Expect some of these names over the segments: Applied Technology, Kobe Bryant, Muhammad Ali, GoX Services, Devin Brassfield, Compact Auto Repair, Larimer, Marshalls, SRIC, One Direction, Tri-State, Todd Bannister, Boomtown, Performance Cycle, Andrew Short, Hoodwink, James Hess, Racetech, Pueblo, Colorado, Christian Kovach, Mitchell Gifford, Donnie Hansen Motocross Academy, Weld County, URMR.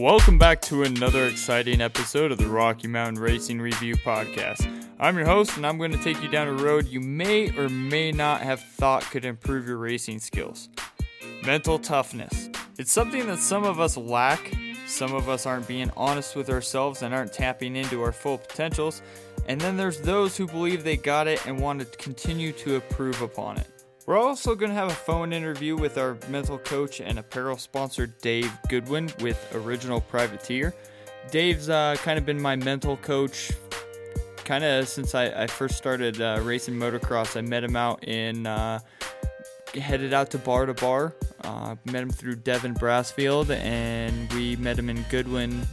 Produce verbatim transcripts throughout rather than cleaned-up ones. Welcome back to another exciting episode of the Rocky Mountain Racing Review Podcast. I'm your host, and I'm going to take you down a road you may or may not have thought could improve your racing skills. Mental toughness. It's something that some of us lack. Some of us aren't being honest with ourselves and aren't tapping into our full potentials. And then there's those who believe they got it and want to continue to improve upon it. We're also going to have a phone interview with our mental coach and apparel sponsor, Dave Goodwin, with Original Privateer. Dave's uh, kind of been my mental coach kind of since I, I first started uh, racing motocross. I met him out in, uh, headed out to bar to bar. Uh, met him through Devin Brassfield, and we met him in Goodwin,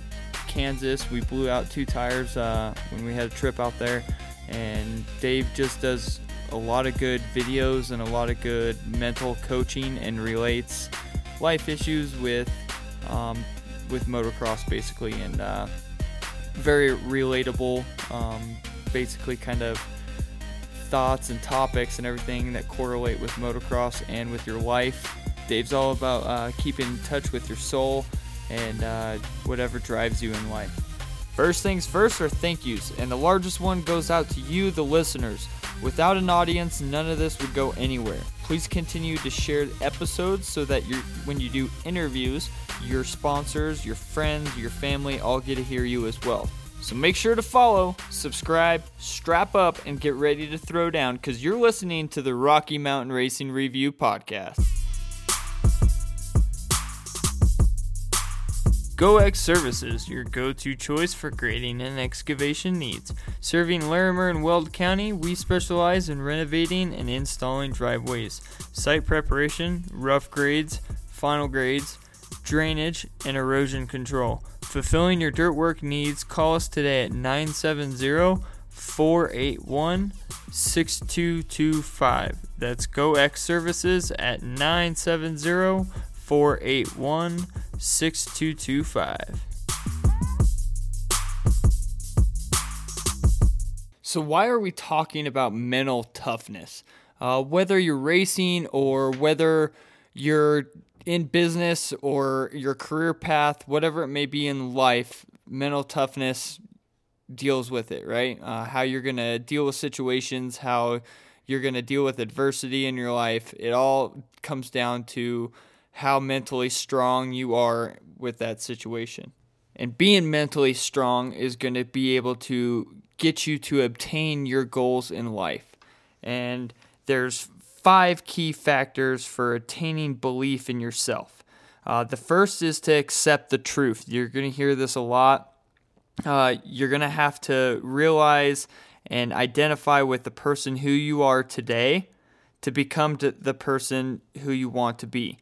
Kansas. We blew out two tires uh, when we had a trip out there, and Dave just does a lot of good videos and a lot of good mental coaching, and relates life issues with um, with motocross basically, and uh, very relatable um, basically kind of thoughts and topics and everything that correlate with motocross and with your life. Dave's all about uh, keeping in touch with your soul and uh, whatever drives you in life. First things first are thank yous, and the largest one goes out to you, the listeners. Without an audience, none of this would go anywhere. Please continue to share episodes so that you, when you do interviews, your sponsors, your friends, your family all get to hear you as well. So make sure to follow, subscribe, strap up, and get ready to throw down, because you're listening to the Rocky Mountain Racing Review Podcast. GoX Services, your go-to choice for grading and excavation needs. Serving Larimer and Weld County, we specialize in renovating and installing driveways, site preparation, rough grades, final grades, drainage, and erosion control. Fulfilling your dirt work needs, call us today at nine seven zero, four eight one, six two two five. That's GoX Services at nine seven zero, four eight one, six two two five. So why are we talking about mental toughness? Uh, whether you're racing or whether you're in business or your career path, whatever it may be in life, mental toughness deals with it, right? Uh, how you're going to deal with situations, how you're going to deal with adversity in your life. It all comes down to how mentally strong you are with that situation. And being mentally strong is going to be able to get you to obtain your goals in life. And there's five key factors for attaining belief in yourself. Uh, the first is to accept the truth. You're going to hear this a lot. Uh, you're going to have to realize and identify with the person who you are today to become to the person who you want to be.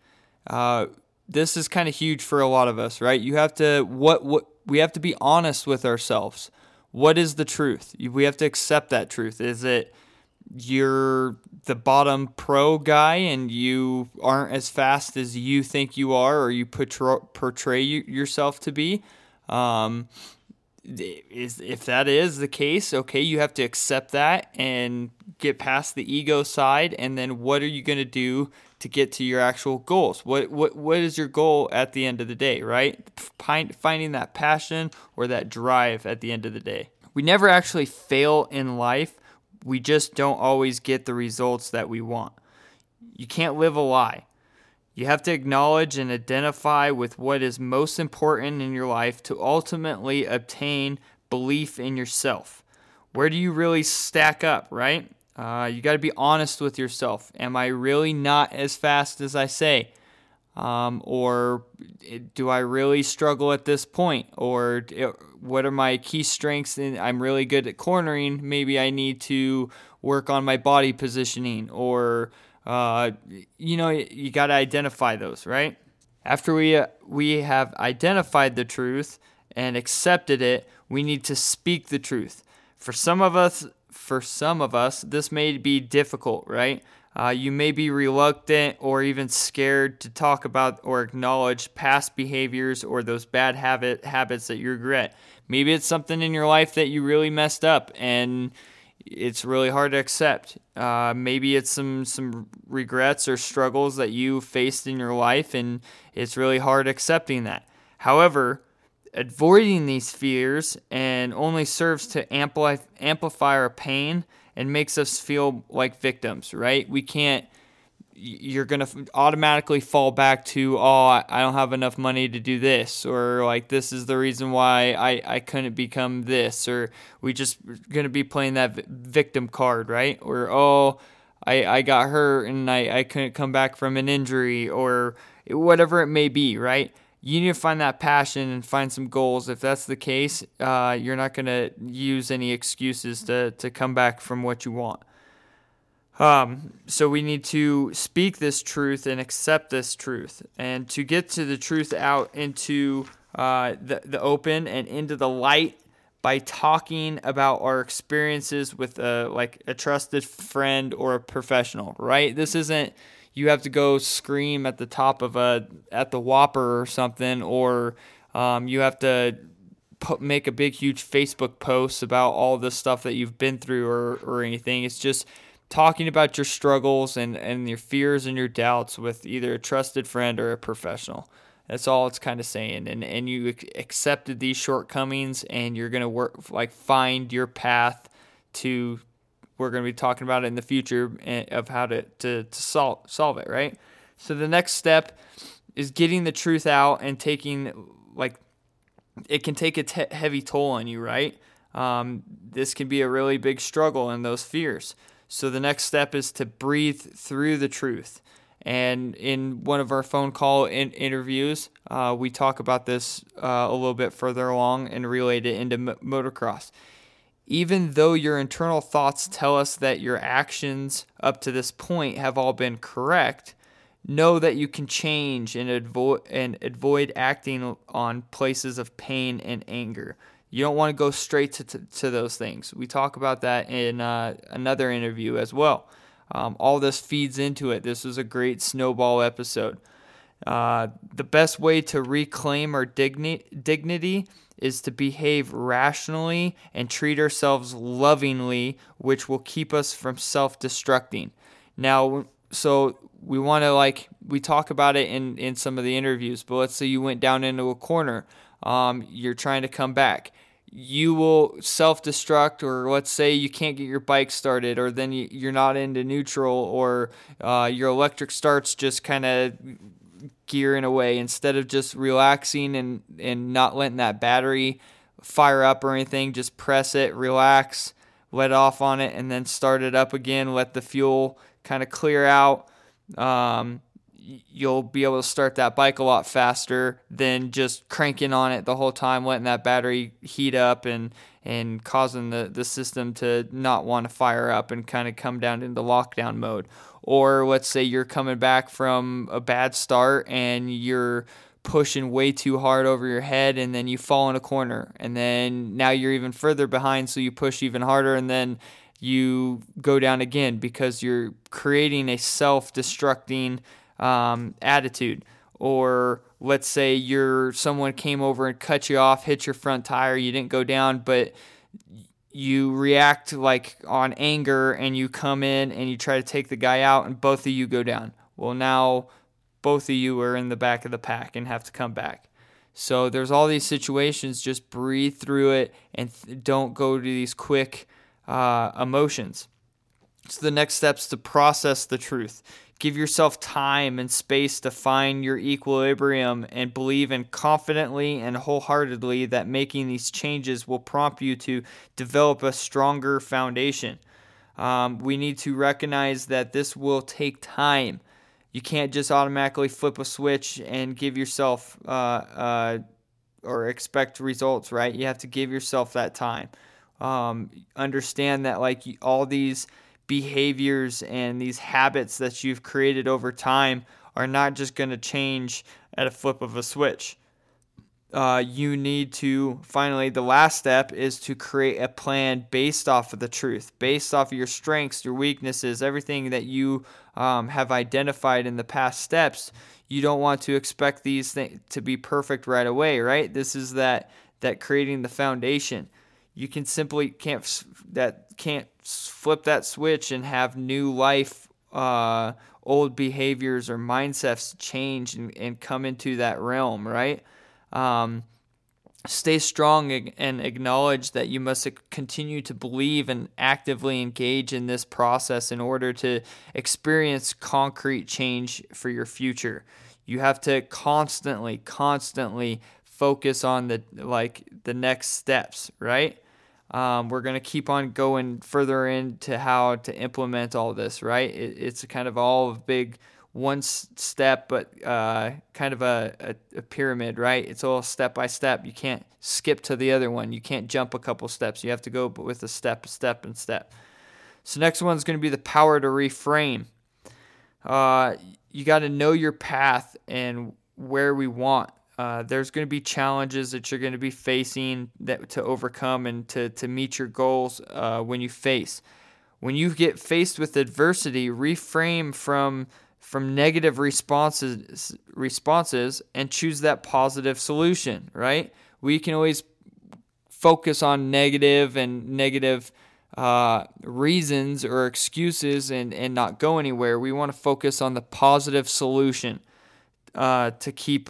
Uh, this is kind of huge for a lot of us, right? You have to, what, what, we have to be honest with ourselves. What is the truth? We have to accept that truth. Is it you're the bottom pro guy and you aren't as fast as you think you are, or you portray, portray yourself to be? Um, is, if that is the case, okay, you have to accept that and get past the ego side. And then what are you going to do to get to your actual goals? What what what is your goal at the end of the day, right? Find, finding that passion or that drive at the end of the day. We never actually fail in life. We just don't always get the results that we want. You can't live a lie. You have to acknowledge and identify with what is most important in your life to ultimately obtain belief in yourself. Where do you really stack up, right? Uh, you got to be honest with yourself. Am I really not as fast as I say? Um, or do I really struggle at this point? Or what are my key strengths? And I'm really good at cornering. Maybe I need to work on my body positioning. Or, uh, you know, you got to identify those, right? After we uh, we have identified the truth and accepted it, we need to speak the truth. For some of us, For some of us, this may be difficult, right? Uh, you may be reluctant or even scared to talk about or acknowledge past behaviors or those bad habit habits that you regret. Maybe it's something in your life that you really messed up and it's really hard to accept. Uh, maybe it's some, some regrets or struggles that you faced in your life and it's really hard accepting that. However, avoiding these fears and only serves to ampli- amplify our pain and makes us feel like victims, right? We can't, you're going to automatically fall back to, oh, I don't have enough money to do this, or like this is the reason why I, I couldn't become this, or we just going to be playing that victim card, right? Or, oh, I, I got hurt and I, I couldn't come back from an injury, or whatever it may be, right? You need to find that passion and find some goals. If that's the case, uh, you're not going to use any excuses to, to come back from what you want. Um, so we need to speak this truth and accept this truth. And to get to the truth out into uh, the, the open and into the light by talking about our experiences with a, like a trusted friend or a professional, right? This isn't... you have to go scream at the top of a at the Whopper or something, or um, you have to put, make a big, huge Facebook post about all the stuff that you've been through or, or anything. It's just talking about your struggles and, and your fears and your doubts with either a trusted friend or a professional. That's all it's kind of saying. And and you accepted these shortcomings, and you're gonna work like find your path to. We're going to be talking about it in the future of how to, to, to solve, solve it, right? So the next step is getting the truth out and taking, like, it can take a te- heavy toll on you, right? Um, this can be a really big struggle in those fears. So the next step is to breathe through the truth. And in one of our phone call in- interviews, uh, we talk about this uh, a little bit further along and relate it into m- motocross. Even though your internal thoughts tell us that your actions up to this point have all been correct, know that you can change and avoid and avoid acting on places of pain and anger. You don't want to go straight to, to, to those things. We talk about that in uh, another interview as well. Um, all this feeds into it. This was a great snowball episode. Uh, the best way to reclaim our digni- dignity is to behave rationally and treat ourselves lovingly, which will keep us from self-destructing. Now, so we want to, like, we talk about it in, in some of the interviews, but let's say you went down into a corner. Um, you're trying to come back. You will self-destruct, or let's say you can't get your bike started, or then you, you're not into neutral, or uh, your electric starts just kind of... gear in a way, instead of just relaxing and and not letting that battery fire up or anything. Just press it, relax, let off on it, and then start it up again. Let the fuel kind of clear out. Um, you'll be able to start that bike a lot faster than just cranking on it the whole time, letting that battery heat up and and causing the the system to not want to fire up and kind of come down into lockdown mode. Or let's say you're coming back from a bad start and you're pushing way too hard over your head, and then you fall in a corner, and then now you're even further behind, so you push even harder, and then you go down again because you're creating a self-destructing um, attitude. Or let's say you're someone came over and cut you off, hit your front tire, you didn't go down, but... you react like on anger and you come in and you try to take the guy out and both of you go down. Well, now both of you are in the back of the pack and have to come back. So there's all these situations. Just breathe through it and th- don't go to these quick uh, emotions. So the next step's to process the truth. Give yourself time and space to find your equilibrium, and believe in confidently and wholeheartedly that making these changes will prompt you to develop a stronger foundation. Um, we need to recognize that this will take time. You can't just automatically flip a switch and give yourself uh, uh, or expect results, right? You have to give yourself that time. Um, understand that like all these... behaviors and these habits that you've created over time are not just going to change at a flip of a switch. Uh, you need to, finally, the last step is to create a plan based off of the truth, based off of your strengths, your weaknesses, everything that you um, have identified in the past steps. You don't want to expect these things to be perfect right away, right? This is that that creating the foundation. You can simply can't that can't flip that switch and have new life, uh, old behaviors or mindsets change and, and come into that realm, right? Um, stay strong and acknowledge that you must continue to believe and actively engage in this process in order to experience concrete change for your future. You have to constantly, constantly focus on the like the next steps, right? Um, we're going to keep on going further into how to implement all this, right? It, it's kind of all a big one step, but uh, kind of a, a, a pyramid, right? It's all step by step. You can't skip to the other one. You can't jump a couple steps. You have to go with a step, step, and step. So next one's going to be the power to reframe. Uh, you got to know your path and where we want. Uh, there's going to be challenges that you're going to be facing that to overcome and to, to meet your goals uh, when you face. When you get faced with adversity, reframe from from negative responses responses and choose that positive solution, right? We can always focus on negative and negative uh, reasons or excuses and, and not go anywhere. We want to focus on the positive solution uh, to keep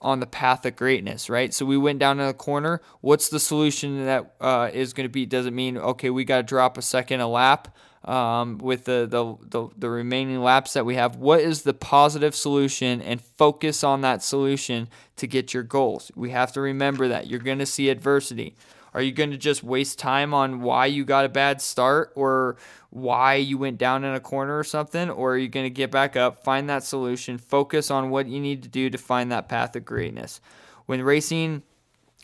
on the path of greatness, right? So we went down in the corner. What's the solution that uh, is going to be? Doesn't mean, okay, we got to drop a second a lap um, with the, the the the remaining laps that we have. What is the positive solution, and focus on that solution to get your goals? We have to remember that you're going to see adversity. Are you going to just waste time on why you got a bad start or why you went down in a corner or something? Or are you going to get back up, find that solution, focus on what you need to do to find that path of greatness? When racing,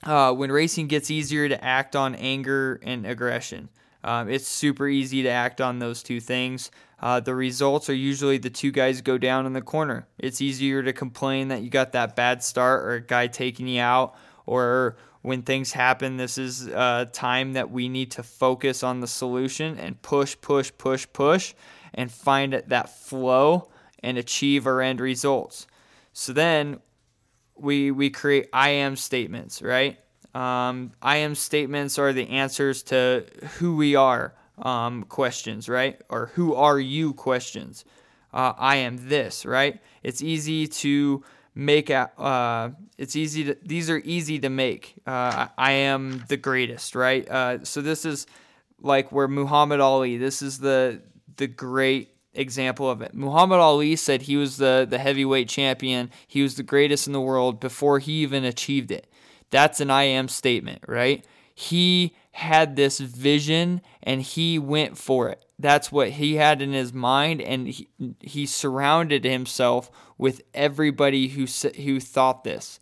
uh, when racing gets easier to act on anger and aggression, um, it's super easy to act on those two things. Uh, the results are usually the two guys go down in the corner. It's easier to complain that you got that bad start or a guy taking you out, or when things happen, this is a time that we need to focus on the solution and push, push, push, push, and find that flow and achieve our end results. So then we we create I am statements, right? Um, I am statements are the answers to who we are um, questions, right? Or who are you questions. Uh, I am this, right? It's easy to... Make uh, it's easy to these are easy to make. Uh, I am the greatest, right? Uh, so this is like where Muhammad Ali. This is the the great example of it. Muhammad Ali said he was the the heavyweight champion. He was the greatest in the world before he even achieved it. That's an I am statement, right? He had this vision and he went for it. That's what he had in his mind, and he, he surrounded himself with everybody who who thought this.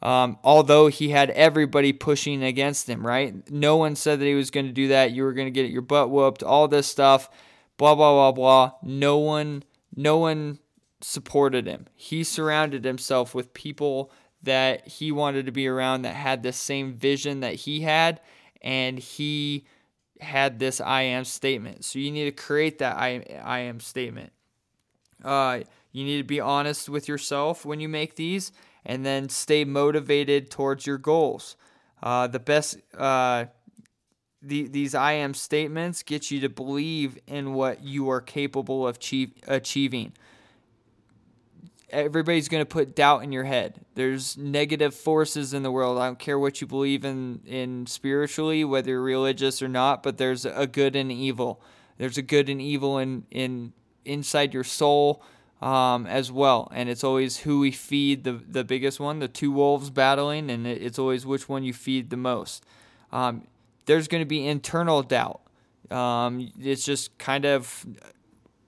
Um, although he had everybody pushing against him, right? No one said that he was going to do that. You were going to get your butt whooped. All this stuff, blah blah blah blah. No one, no one supported him. He surrounded himself with people that he wanted to be around that had the same vision that he had, and he had this I am statement. So you need to create that I, I am statement. Uh, you need to be honest with yourself when you make these, and then stay motivated towards your goals. Uh, the best uh, the, these I am statements get you to believe in what you are capable of achieve, achieving. Everybody's going to put doubt in your head. There's negative forces in the world. I don't care what you believe in, in spiritually, whether you're religious or not, but there's a good and evil. There's a good and evil in, in inside your soul um, as well. And it's always who we feed, the, the biggest one, the two wolves battling, and it's always which one you feed the most. Um, there's going to be internal doubt. Um, it's just kind of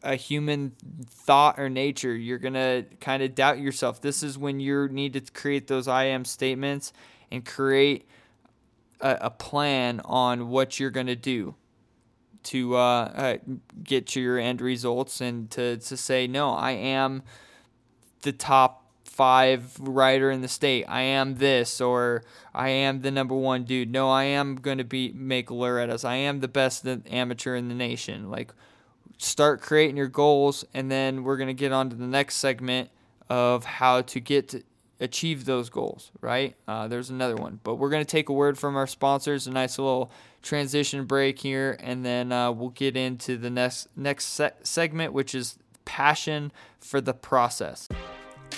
a human thought or nature. You're going to kind of doubt yourself. This is when you need to create those I am statements and create a, a plan on what you're going to do to uh, uh, get to your end results, and to, to say, no, I am the top five rider in the state. I am this, or I am the number one dude. No, I am going to be make Loretta's. I am the best amateur in the nation. Like, start creating your goals, and then we're going to get on to the next segment of how to get to achieve those goals, right? Uh, there's another one, but we're going to take a word from our sponsors, a nice little transition break here, and then uh, we'll get into the next, next se- segment, which is passion for the process.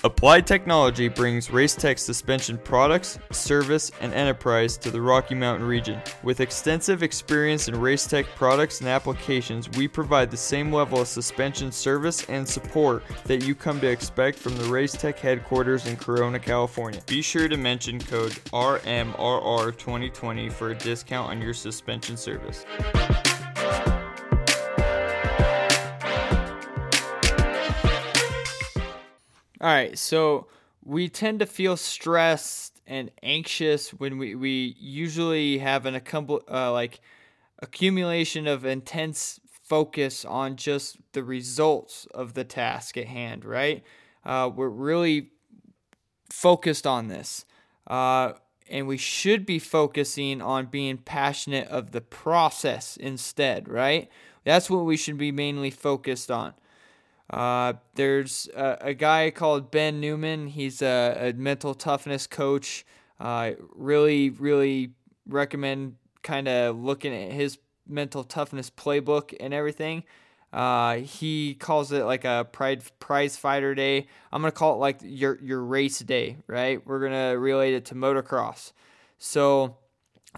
Applied Technology brings Racetech suspension products, service, and enterprise to the Rocky Mountain region. With extensive experience in Racetech products and applications, we provide the same level of suspension service and support that you come to expect from the Racetech headquarters in Corona, California. Be sure to mention code R M R R twenty twenty for a discount on your suspension service. All right, so we tend to feel stressed and anxious when we, we usually have an uh, like accumulation of intense focus on just the results of the task at hand, right? Uh, we're really focused on this, uh, and we should be focusing on being passionate of the process instead, right? That's what we should be mainly focused on. Uh, there's a, a guy called Ben Newman. He's a, a mental toughness coach. I uh, really, really recommend kind of looking at his mental toughness playbook and everything. Uh, he calls it like a pride prize fighter day. I'm going to call it like your, your race day, right? We're going to relate it to motocross. So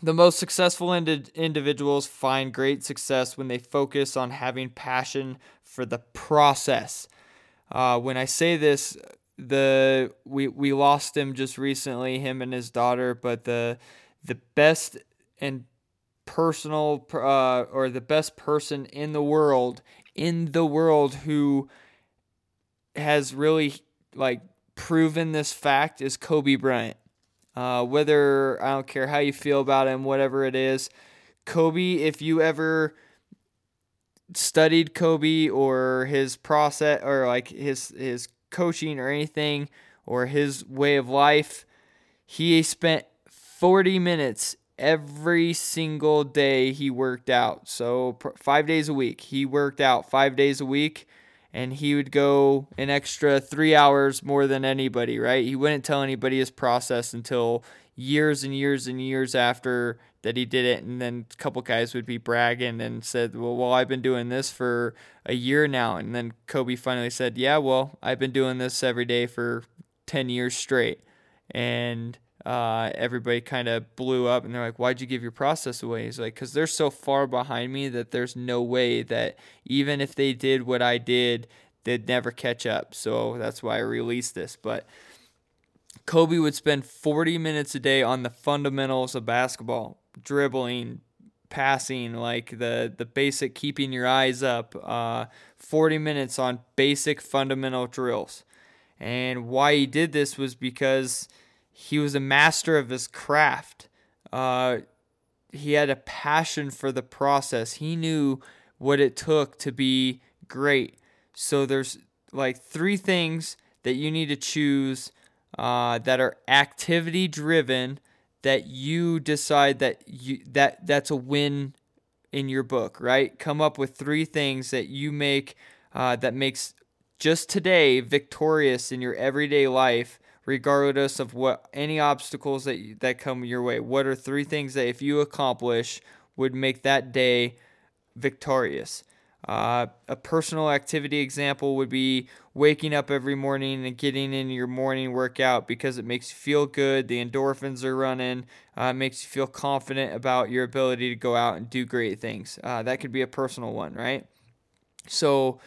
the most successful ind- individuals find great success when they focus on having passion for the process. Uh, when I say this, the we we lost him just recently, him and his daughter. But the the best and personal, uh, or the best person in the world, in the world who has really like proven this fact is Kobe Bryant. Uh, whether I don't care how you feel about him, whatever it is, Kobe. If you ever studied Kobe or his process or like his his coaching or anything or his way of life, he spent forty minutes every single day he worked out. So pr- five days a week, he worked out five days a week, and he would go an extra three hours more than anybody, right? He wouldn't tell anybody his process until years and years and years after that he did it, and then a couple guys would be bragging and said, well, well, I've been doing this for a year now. And then Kobe finally said, yeah, well, I've been doing this every day for ten years straight. And uh, everybody kind of blew up, and they're like, why'd you give your process away? He's like, because they're so far behind me that there's no way that even if they did what I did, they'd never catch up. So that's why I released this. But Kobe would spend forty minutes a day on the fundamentals of basketball. Dribbling, passing, like the the basic keeping your eyes up, uh forty minutes on basic fundamental drills. And why he did this was because he was a master of his craft. Uh he had a passion for the process. He knew what it took to be great. So there's like three things that you need to choose uh that are activity driven, that you decide that you that that's a win in your book, right? Come up with three things that you make uh, that makes just today victorious in your everyday life, regardless of what any obstacles that you, that come your way. What are three things that if you accomplish would make that day victorious? Uh, a personal activity example would be waking up every morning and getting in your morning workout because it makes you feel good. The endorphins are running. Uh, it makes you feel confident about your ability to go out and do great things. Uh, that could be a personal one, right? So,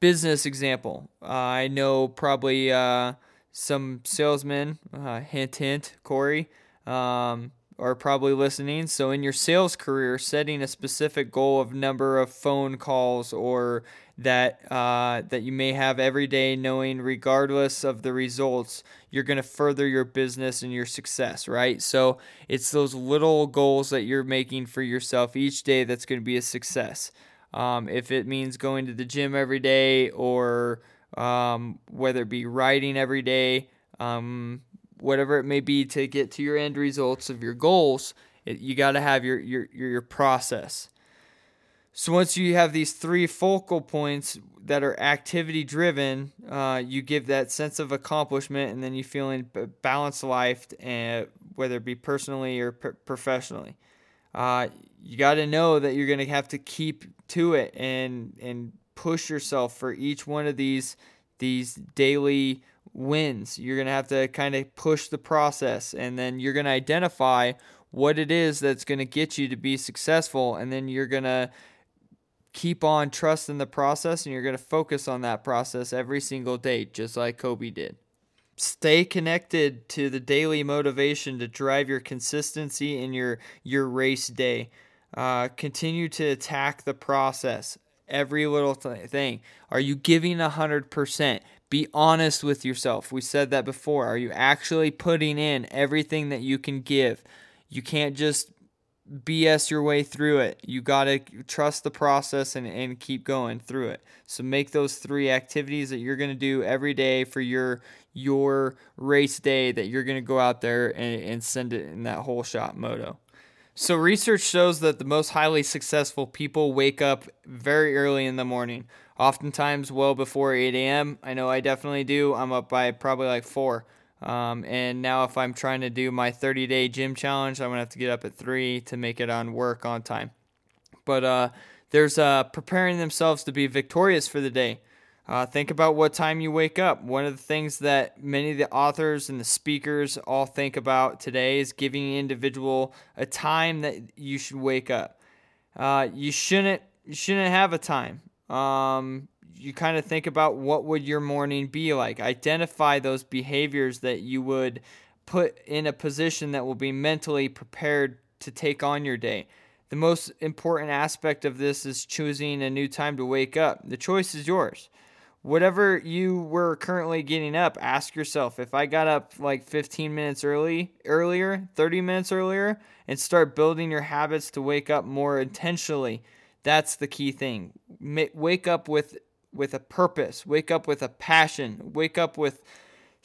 business example. Uh, I know probably uh, some salesmen, uh, hint, hint, Corey, um, are probably listening. So in your sales career, setting a specific goal of number of phone calls or that uh, that you may have every day, knowing regardless of the results, you're going to further your business and your success, right? So it's those little goals that you're making for yourself each day that's going to be a success. Um, if it means going to the gym every day or um, whether it be riding every day, um, whatever it may be to get to your end results of your goals, it, you got to have your, your, your, your process. So once you have these three focal points that are activity driven, uh, you give that sense of accomplishment, and then you feel in a balanced life, and whether it be personally or pr- professionally, uh, you got to know that you're going to have to keep to it and, and push yourself for each one of these, these daily wins. You're going to have to kind of push the process, and then you're going to identify what it is that's going to get you to be successful, and then you're going to keep on trusting the process, and you're going to focus on that process every single day, just like Kobe did. Stay connected to the daily motivation to drive your consistency in your, your race day. Uh, continue to attack the process. Every little th- thing. Are you giving one hundred percent? Be honest with yourself. We said that before. Are you actually putting in everything that you can give? You can't just B S your way through it. You got to trust the process and, and keep going through it. So make those three activities that you're going to do every day for your your race day that you're going to go out there and, and send it in that whole shot moto. So research shows that the most highly successful people wake up very early in the morning, oftentimes well before eight a.m. I know I definitely do. I'm up by probably like four. Um, and now if I'm trying to do my thirty-day gym challenge, I'm going to have to get up at three to make it on work on time. But uh, there's uh, preparing themselves to be victorious for the day. Uh, think about what time you wake up. One of the things that many of the authors and the speakers all think about today is giving an individual a time that you should wake up. Uh, you shouldn't you shouldn't have a time. Um, you kind of think about what would your morning be like. Identify those behaviors that you would put in a position that will be mentally prepared to take on your day. The most important aspect of this is choosing a new time to wake up. The choice is yours. Whatever you were currently getting up, ask yourself, if I got up like fifteen minutes early, earlier, thirty minutes earlier, and start building your habits to wake up more intentionally. That's the key thing. M- wake up with, with a purpose. Wake up with a passion. Wake up with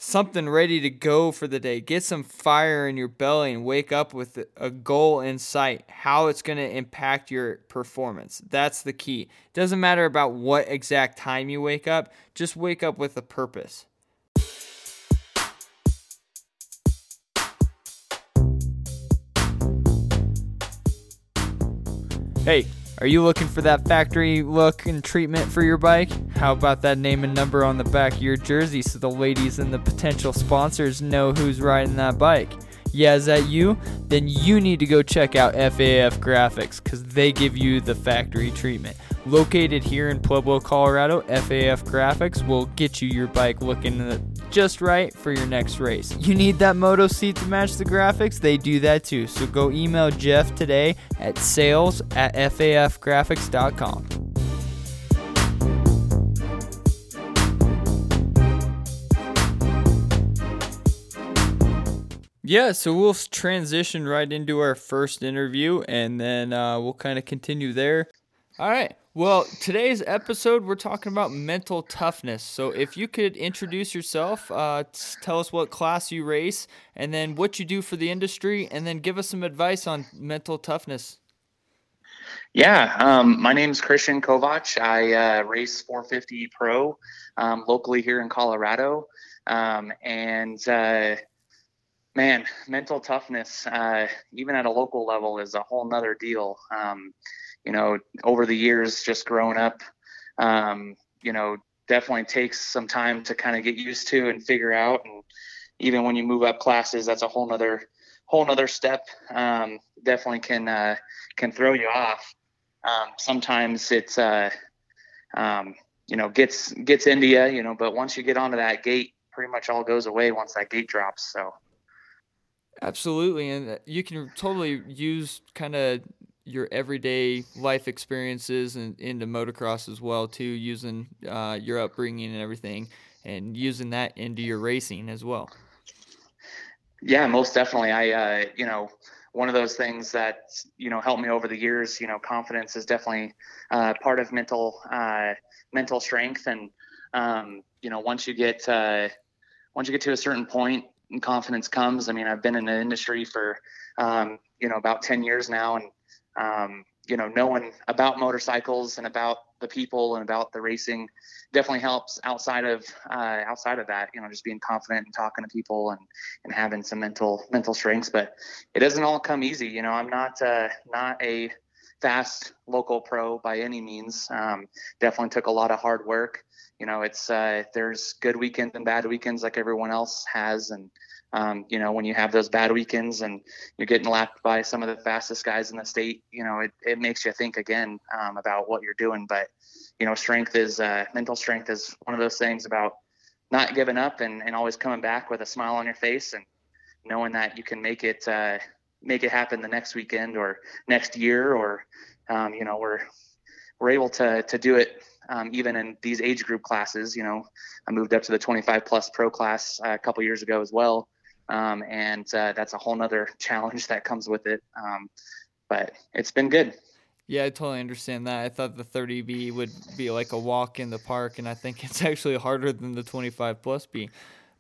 something ready to go for the day. Get some fire in your belly and wake up with a goal in sight, how it's going to impact your performance. That's the key. It doesn't matter about what exact time you wake up. Just wake up with a purpose. Hey, are you looking for that factory look and treatment for your bike? How about that name and number on the back of your jersey so the ladies and the potential sponsors know who's riding that bike? Yeah, is that you? Then you need to go check out F A F Graphics, because they give you the factory treatment. Located here in Pueblo, Colorado, F A F Graphics will get you your bike looking just right for your next race. You need that moto seat to match the graphics? They do that too. So go email Jeff today at sales at fafgraphics.com. Yeah, so we'll transition right into our first interview, and then uh, we'll kind of continue there. All right. Well, today's episode, we're talking about mental toughness. So if you could introduce yourself, uh, tell us what class you race, and then what you do for the industry, and then give us some advice on mental toughness. Yeah, um, my name's Christian Kovach. I uh, race four fifty Pro um, locally here in Colorado, um, and uh, man, mental toughness, uh, even at a local level, is a whole nother deal. Um, you know, over the years, just growing up, um, you know, definitely takes some time to kind of get used to and figure out. And even when you move up classes, that's a whole nother, whole nother step. Um, definitely can, uh, can throw you off. Um, sometimes it's, uh, um, you know, gets, gets into you, you know, but once you get onto that gate, pretty much all goes away once that gate drops. So. Absolutely, and you can totally use kind of your everyday life experiences and into motocross as well too, using uh, your upbringing and everything, and using that into your racing as well. Yeah, most definitely. I, uh, you know, one of those things that, you know, helped me over the years, you know, confidence is definitely uh, part of mental uh, mental strength, and um, you know, once you get uh, once you get to a certain point, and confidence comes. I mean, I've been in the industry for, um, you know, about ten years now, and, um, you know, knowing about motorcycles and about the people and about the racing definitely helps outside of, uh, outside of that, you know, just being confident and talking to people and, and having some mental, mental strengths, but it doesn't all come easy. You know, I'm not, uh, not a, fast local pro by any means. Um, definitely took a lot of hard work. You know, it's uh, there's good weekends and bad weekends like everyone else has. And, um, you know, when you have those bad weekends and you're getting lapped by some of the fastest guys in the state, you know, it, it makes you think again um, about what you're doing. But, you know, strength is uh, mental strength is one of those things about not giving up and, and always coming back with a smile on your face and knowing that you can make it uh, make it happen the next weekend or next year or, um, you know, we're we're able to to do it um, even in these age group classes. You know, I moved up to the twenty-five plus pro class uh, a couple years ago as well. Um, and uh, that's a whole nother challenge that comes with it. Um, but it's been good. Yeah, I totally understand that. I thought the thirty B would be like a walk in the park, and I think it's actually harder than the twenty-five plus B.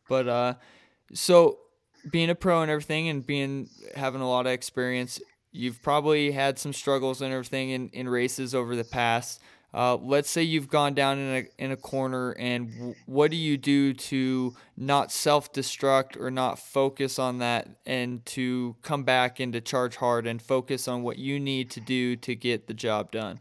But uh, so being a pro and everything and being having a lot of experience, you've probably had some struggles and everything in, in races over the past. Uh, let's say you've gone down in a, in a corner, and w- what do you do to not self-destruct or not focus on that and to come back and to charge hard and focus on what you need to do to get the job done?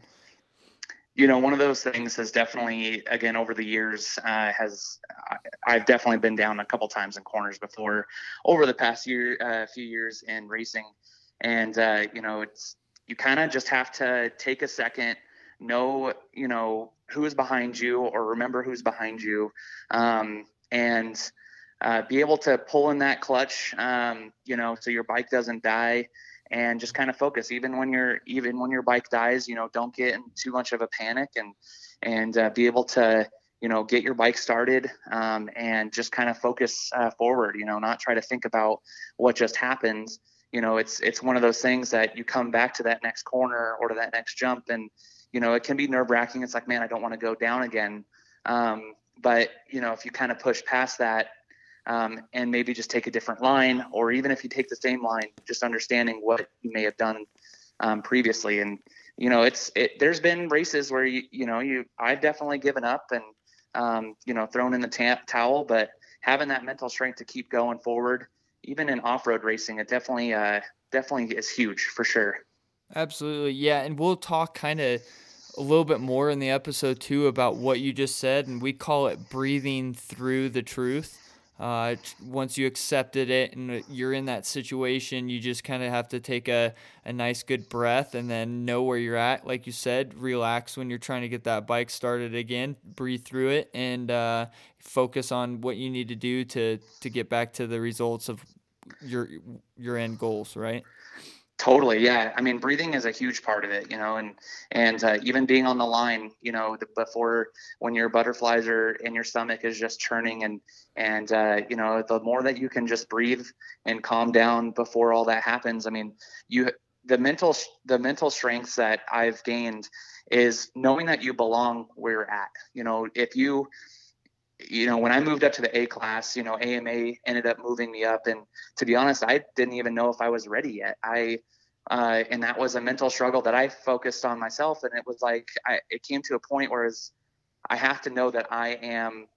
You know, one of those things has definitely, again, over the years, uh, has I, I've definitely been down a couple times in corners before over the past year, uh, few years in racing. And, uh, you know, it's you kind of just have to take a second, know, you know, who is behind you or remember who's behind you, um, and uh, be able to pull in that clutch, um, you know, so your bike doesn't die, and just kind of focus. Even when you're, even when your bike dies, you know, don't get in too much of a panic, and, and uh, be able to, you know, get your bike started, um, and just kind of focus uh, forward, you know, not try to think about what just happened. You know, it's, it's one of those things that you come back to that next corner or to that next jump, and, you know, it can be nerve wracking. It's like, man, I don't want to go down again. Um, but, you know, if you kind of push past that um, and maybe just take a different line, or even if you take the same line, just understanding what you may have done um, previously. And, you know, it's it, there's been races where, you, you know, you I've definitely given up and, um, you know, thrown in the t- towel. But having that mental strength to keep going forward, even in off-road racing, it definitely uh, definitely is huge for sure. Absolutely. Yeah. And we'll talk kind of a little bit more in the episode too about what you just said. And we call it breathing through the truth. Uh, once you accepted it and you're in that situation, you just kind of have to take a, a nice good breath and then know where you're at. Like you said, relax when you're trying to get that bike started again, breathe through it, and uh, focus on what you need to do to, to get back to the results of your, your end goals. Right. Totally. Yeah. I mean, breathing is a huge part of it, you know, and, and, uh, even being on the line, you know, the, before when your butterflies are in your stomach is just churning and, and, uh, you know, the more that you can just breathe and calm down before all that happens. I mean, you, the mental, the mental strengths that I've gained is knowing that you belong where you're at. You know, if you, you know, when I moved up to the A class, you know, A M A ended up moving me up. And to be honest, I didn't even know if I was ready yet. I, uh, and that was a mental struggle that I focused on myself. And it was like, I, it came to a point where it's, I have to know that I am,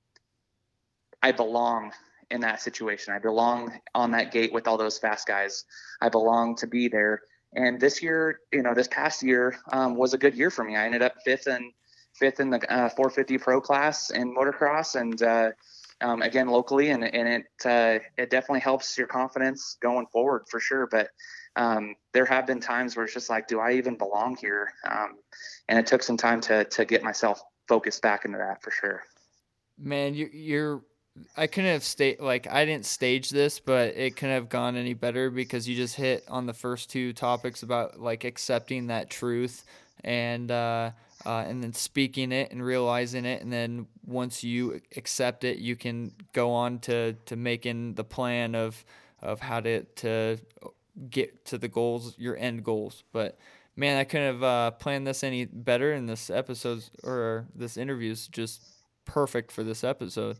I belong in that situation. I belong on that gate with all those fast guys. I belong to be there. And this year, you know, this past year, um, was a good year for me. I ended up fifth and fifth in the uh, four fifty pro class in motocross, and uh, um, again locally, and and it uh, it definitely helps your confidence going forward for sure. But um, there have been times where it's just like, do I even belong here? Um, and it took some time to to get myself focused back into that for sure. Man, you, you're I couldn't have sta- like I didn't stage this, but it couldn't have gone any better because you just hit on the first two topics about like accepting that truth and. Uh, Uh, and then speaking it and realizing it. And then once you accept it, you can go on to, to making the plan of, of how to, to get to the goals, your end goals. But man, I couldn't have uh, planned this any better. And this episode's or this interview's just perfect for this episode.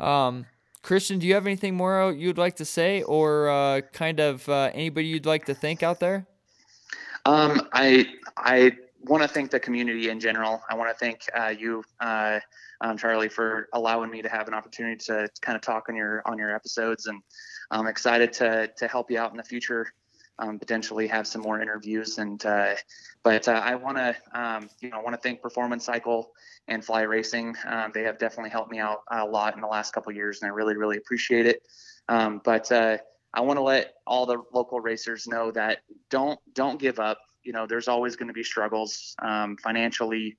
Um, Christian, do you have anything more you'd like to say or uh, kind of uh, anybody you'd like to thank out there? Um, I, I, want to thank the community in general. I want to thank uh, you, uh, um, Charlie, for allowing me to have an opportunity to kind of talk on your on your episodes, and I'm excited to to help you out in the future um, potentially have some more interviews. And uh, but uh, I want to um, you know want to thank Performance Cycle and Fly Racing. Um, they have definitely helped me out a lot in the last couple of years, and I really really appreciate it. Um, but uh, I want to let all the local racers know that don't don't give up. You know, there's always going to be struggles um, financially,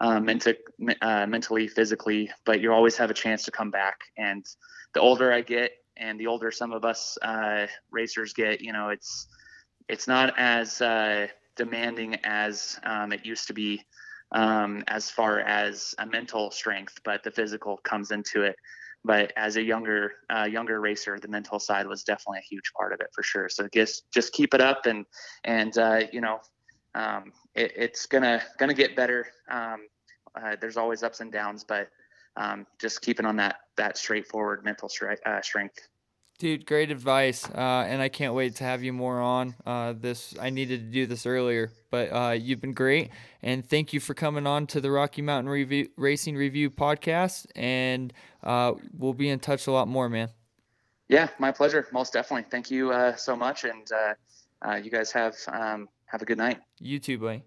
um, menti- uh, mentally, physically, but you always have a chance to come back. And the older I get, and the older some of us uh, racers get, you know, it's it's not as uh, demanding as um, it used to be um, as far as a mental strength, but the physical comes into it. But as a younger uh, younger racer, the mental side was definitely a huge part of it for sure. So just just keep it up, and and uh, you know, um, it, it's gonna gonna get better. Um, uh, there's always ups and downs, but um, just keeping on that that straightforward mental stri- uh, strength. Dude, great advice, uh, and I can't wait to have you more on uh, this. I needed to do this earlier, but uh, you've been great, and thank you for coming on to the Rocky Mountain Review, Racing Review podcast, and uh, we'll be in touch a lot more, man. Yeah, my pleasure, most definitely. Thank you uh, so much, and uh, uh, you guys have um, have a good night. You too, buddy.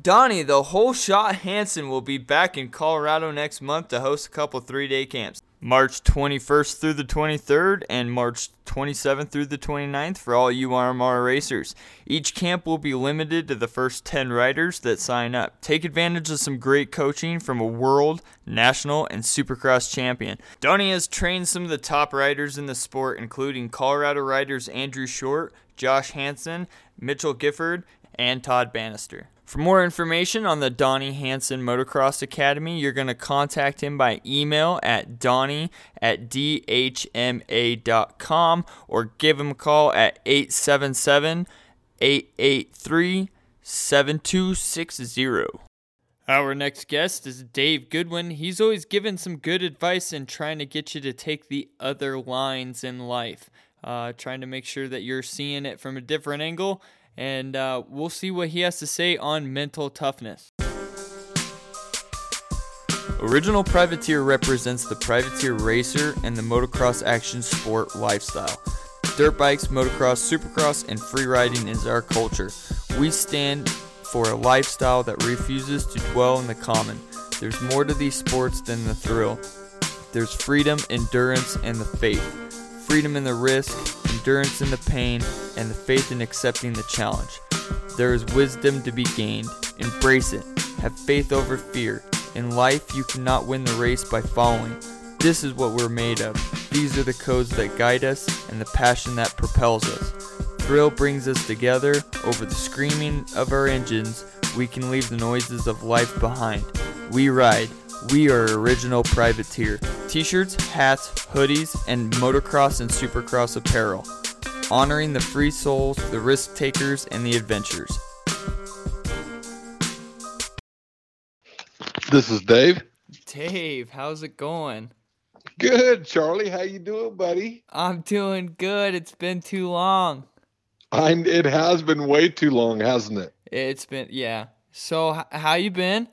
Donnie, the whole shot Hansen, will be back in Colorado next month to host a couple three-day camps. March twenty-first through the twenty-third and March twenty-seventh through the twenty-ninth for all U R M R racers. Each camp will be limited to the first ten riders that sign up. Take advantage of some great coaching from a world, national, and supercross champion. Donnie has trained some of the top riders in the sport, including Colorado riders Andrew Short, Josh Hansen, Mitchell Gifford, and Todd Bannister. For more information on the Donnie Hansen Motocross Academy, you're going to contact him by email at donnie at d h m a dot com or give him a call at eight seven seven, eight eight three, seven two six zero. Our next guest is Dave Goodwin. He's always given some good advice in trying to get you to take the other lines in life, uh, trying to make sure that you're seeing it from a different angle. And uh, we'll see what he has to say on mental toughness. Original Privateer represents the privateer racer and the motocross action sport lifestyle. Dirt bikes, motocross, supercross, and freeriding is our culture. We stand for a lifestyle that refuses to dwell in the common. There's more to these sports than the thrill. There's freedom, endurance, and the faith. Freedom in the risk, endurance in the pain, and the faith in accepting the challenge. There is wisdom to be gained. Embrace it. Have faith over fear. In life, you cannot win the race by following. This is what we're made of. These are the codes that guide us and the passion that propels us. Thrill brings us together. Over the screaming of our engines, we can leave the noises of life behind. We ride. We are Original Privateer. T-shirts, hats, hoodies, and motocross and supercross apparel. Honoring the free souls, the risk takers, and the adventurers. This is Dave. Dave, how's it going? Good, Charlie. How you doing, buddy? I'm doing good. It's been too long. I'm, it has been way too long, hasn't it? It's been, yeah. So, how you been?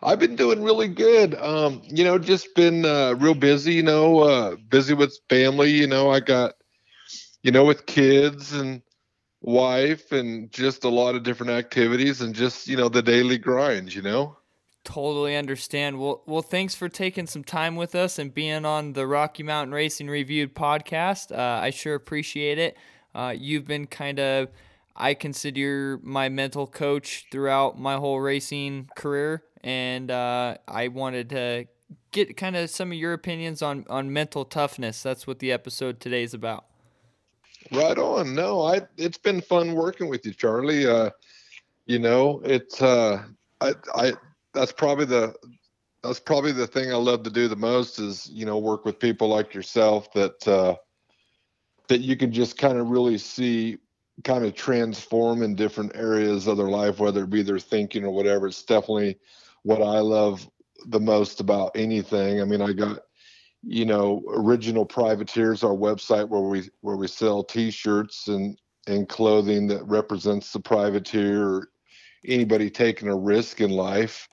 I've been doing really good. Um, you know, just been uh, real busy, you know, uh, busy with family. You know, I got, you know, with kids and wife and just a lot of different activities and just, you know, the daily grind, you know. Totally understand. Well, well, thanks for taking some time with us and being on the Rocky Mountain Racing Reviewed podcast. Uh, I sure appreciate it. Uh, you've been kind of, I consider my mental coach throughout my whole racing career. And uh, I wanted to get kind of some of your opinions on, on mental toughness. That's what the episode today is about. Right on. No, I it's been fun working with you, Charlie. Uh, you know, it's uh, I I that's probably the that's probably the thing I love to do the most is, you know, work with people like yourself that uh, that you can just kind of really see kind of transform in different areas of their life, whether it be their thinking or whatever. It's definitely what I love the most about anything. I mean, I got, you know, Original Privateers, our website where we where we sell T-shirts and, and clothing that represents the privateer or anybody taking a risk in life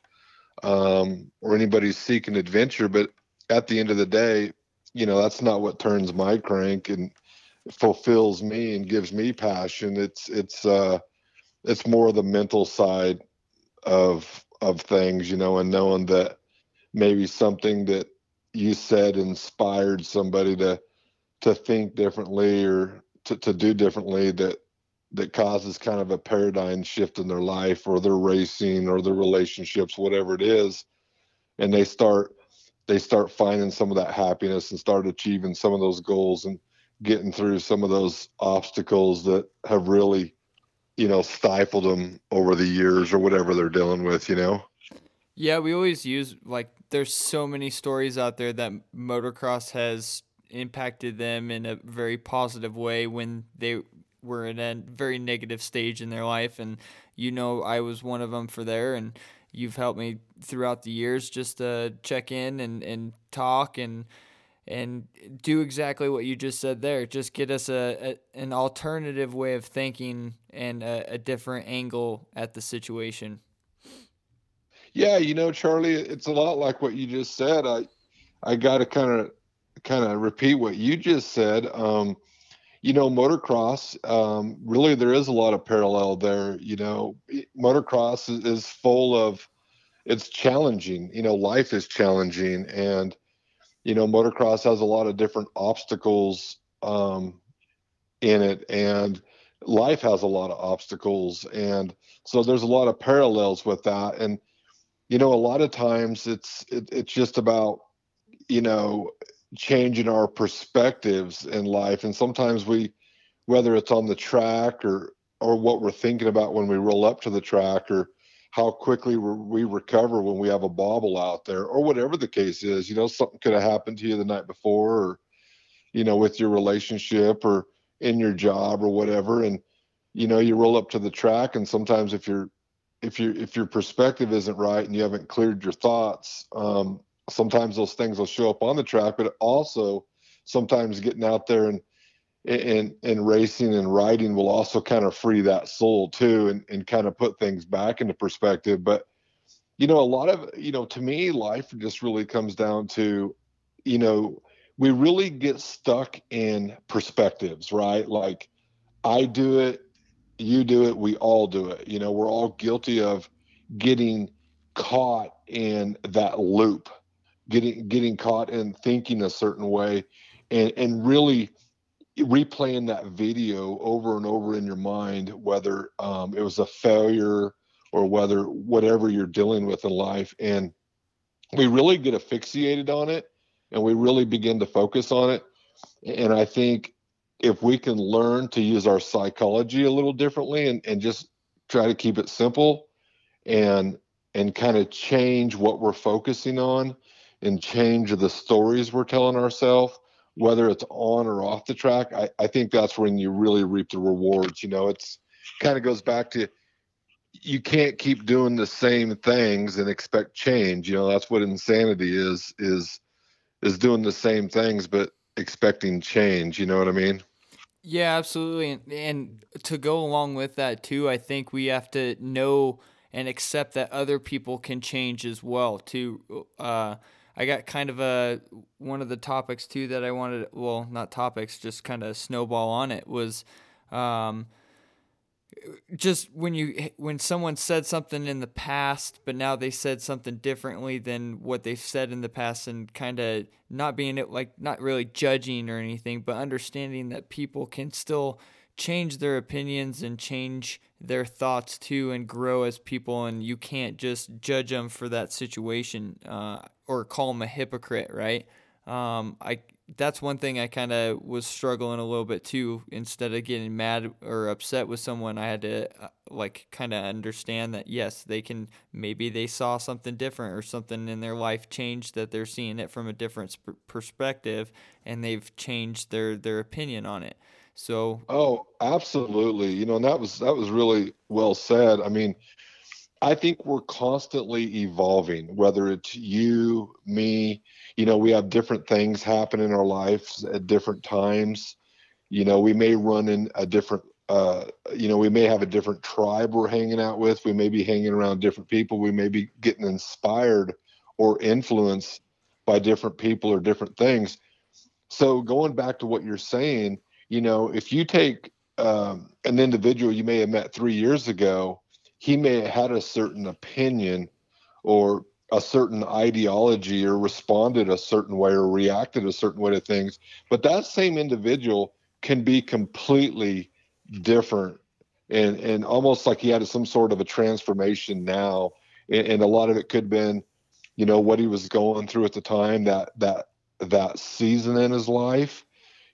um, or anybody seeking adventure. But at the end of the day, you know, that's not what turns my crank. And fulfills me and gives me passion. It's, it's, uh, it's more the mental side of, of things, you know, and knowing that maybe something that you said inspired somebody to, to think differently or to, to do differently, that, that causes kind of a paradigm shift in their life or their racing or their relationships, whatever it is. And they start, they start finding some of that happiness and start achieving some of those goals and getting through some of those obstacles that have really, you know, stifled them over the years or whatever they're dealing with, you know? Yeah. We always use, like, there's so many stories out there that motocross has impacted them in a very positive way when they were in a very negative stage in their life. And, you know, I was one of them for there, and you've helped me throughout the years just to check in and, and talk and, and do exactly what you just said there. Just get us a, a an alternative way of thinking and a, a different angle at the situation. Yeah. You know, Charlie, it's a lot like what you just said. I, I got to kind of, kind of repeat what you just said. Um, You know, motocross, um, really there is a lot of parallel there. You know, motocross is, is full of, it's challenging. You know, life is challenging, and, you know, motocross has a lot of different obstacles um, in it, and life has a lot of obstacles. And so there's a lot of parallels with that. And, you know, a lot of times it's, it, it's just about, you know, changing our perspectives in life. And sometimes we, whether it's on the track or or what we're thinking about when we roll up to the track, or how quickly we recover when we have a bobble out there, or whatever the case is, you know, something could have happened to you the night before, or, you know, with your relationship or in your job or whatever. And, you know, you roll up to the track, and sometimes if you're if you if your perspective isn't right and you haven't cleared your thoughts, um sometimes those things will show up on the track. But also sometimes getting out there and and and racing and riding will also kind of free that soul too, and, and kind of put things back into perspective. But, you know, a lot of, you know, to me, life just really comes down to, you know, we really get stuck in perspectives, right? Like, I do it, you do it, we all do it. You know, we're all guilty of getting caught in that loop. Getting getting caught in thinking a certain way, and, and really replaying that video over and over in your mind, whether um, it was a failure or whether whatever you're dealing with in life. And we really get asphyxiated on it, and we really begin to focus on it. And I think if we can learn to use our psychology a little differently and, and just try to keep it simple and and kind of change what we're focusing on, and change the stories we're telling ourselves, whether it's on or off the track, I, I think that's when you really reap the rewards. You know, it's kind of goes back to, you can't keep doing the same things and expect change. You know, that's what insanity is, is, is doing the same things, but expecting change. You know what I mean? Yeah, absolutely. And, and to go along with that too, I think we have to know and accept that other people can change as well too. Uh, I got kind of a, one of the topics too that I wanted, well, not topics, just kind of snowball on it was, um, just when you, when someone said something in the past, but now they said something differently than what they've said in the past, and kind of not being it, like, not really judging or anything, but understanding that people can still change their opinions and change their thoughts too, and grow as people. And you can't just judge them for that situation, uh, or call them a hypocrite, right? Um, I that's one thing I kind of was struggling a little bit too. Instead of getting mad or upset with someone, I had to uh, like kind of understand that yes, they can. Maybe they saw something different or something in their life change, that they're seeing it from a different pr- perspective, and they've changed their their opinion on it. So, oh, absolutely. You know, and that was, that was really well said. I mean, I think we're constantly evolving, whether it's you, me, you know, we have different things happen in our lives at different times. You know, we may run in a different, uh, you know, we may have a different tribe we're hanging out with. We may be hanging around different people. We may be getting inspired or influenced by different people or different things. So going back to what you're saying, you know, if you take um, an individual you may have met three years ago, he may have had a certain opinion or a certain ideology or responded a certain way or reacted a certain way to things. But that same individual can be completely different and, and almost like he had some sort of a transformation now. And, and a lot of it could have been, you know, what he was going through at the time, that, that, that season in his life,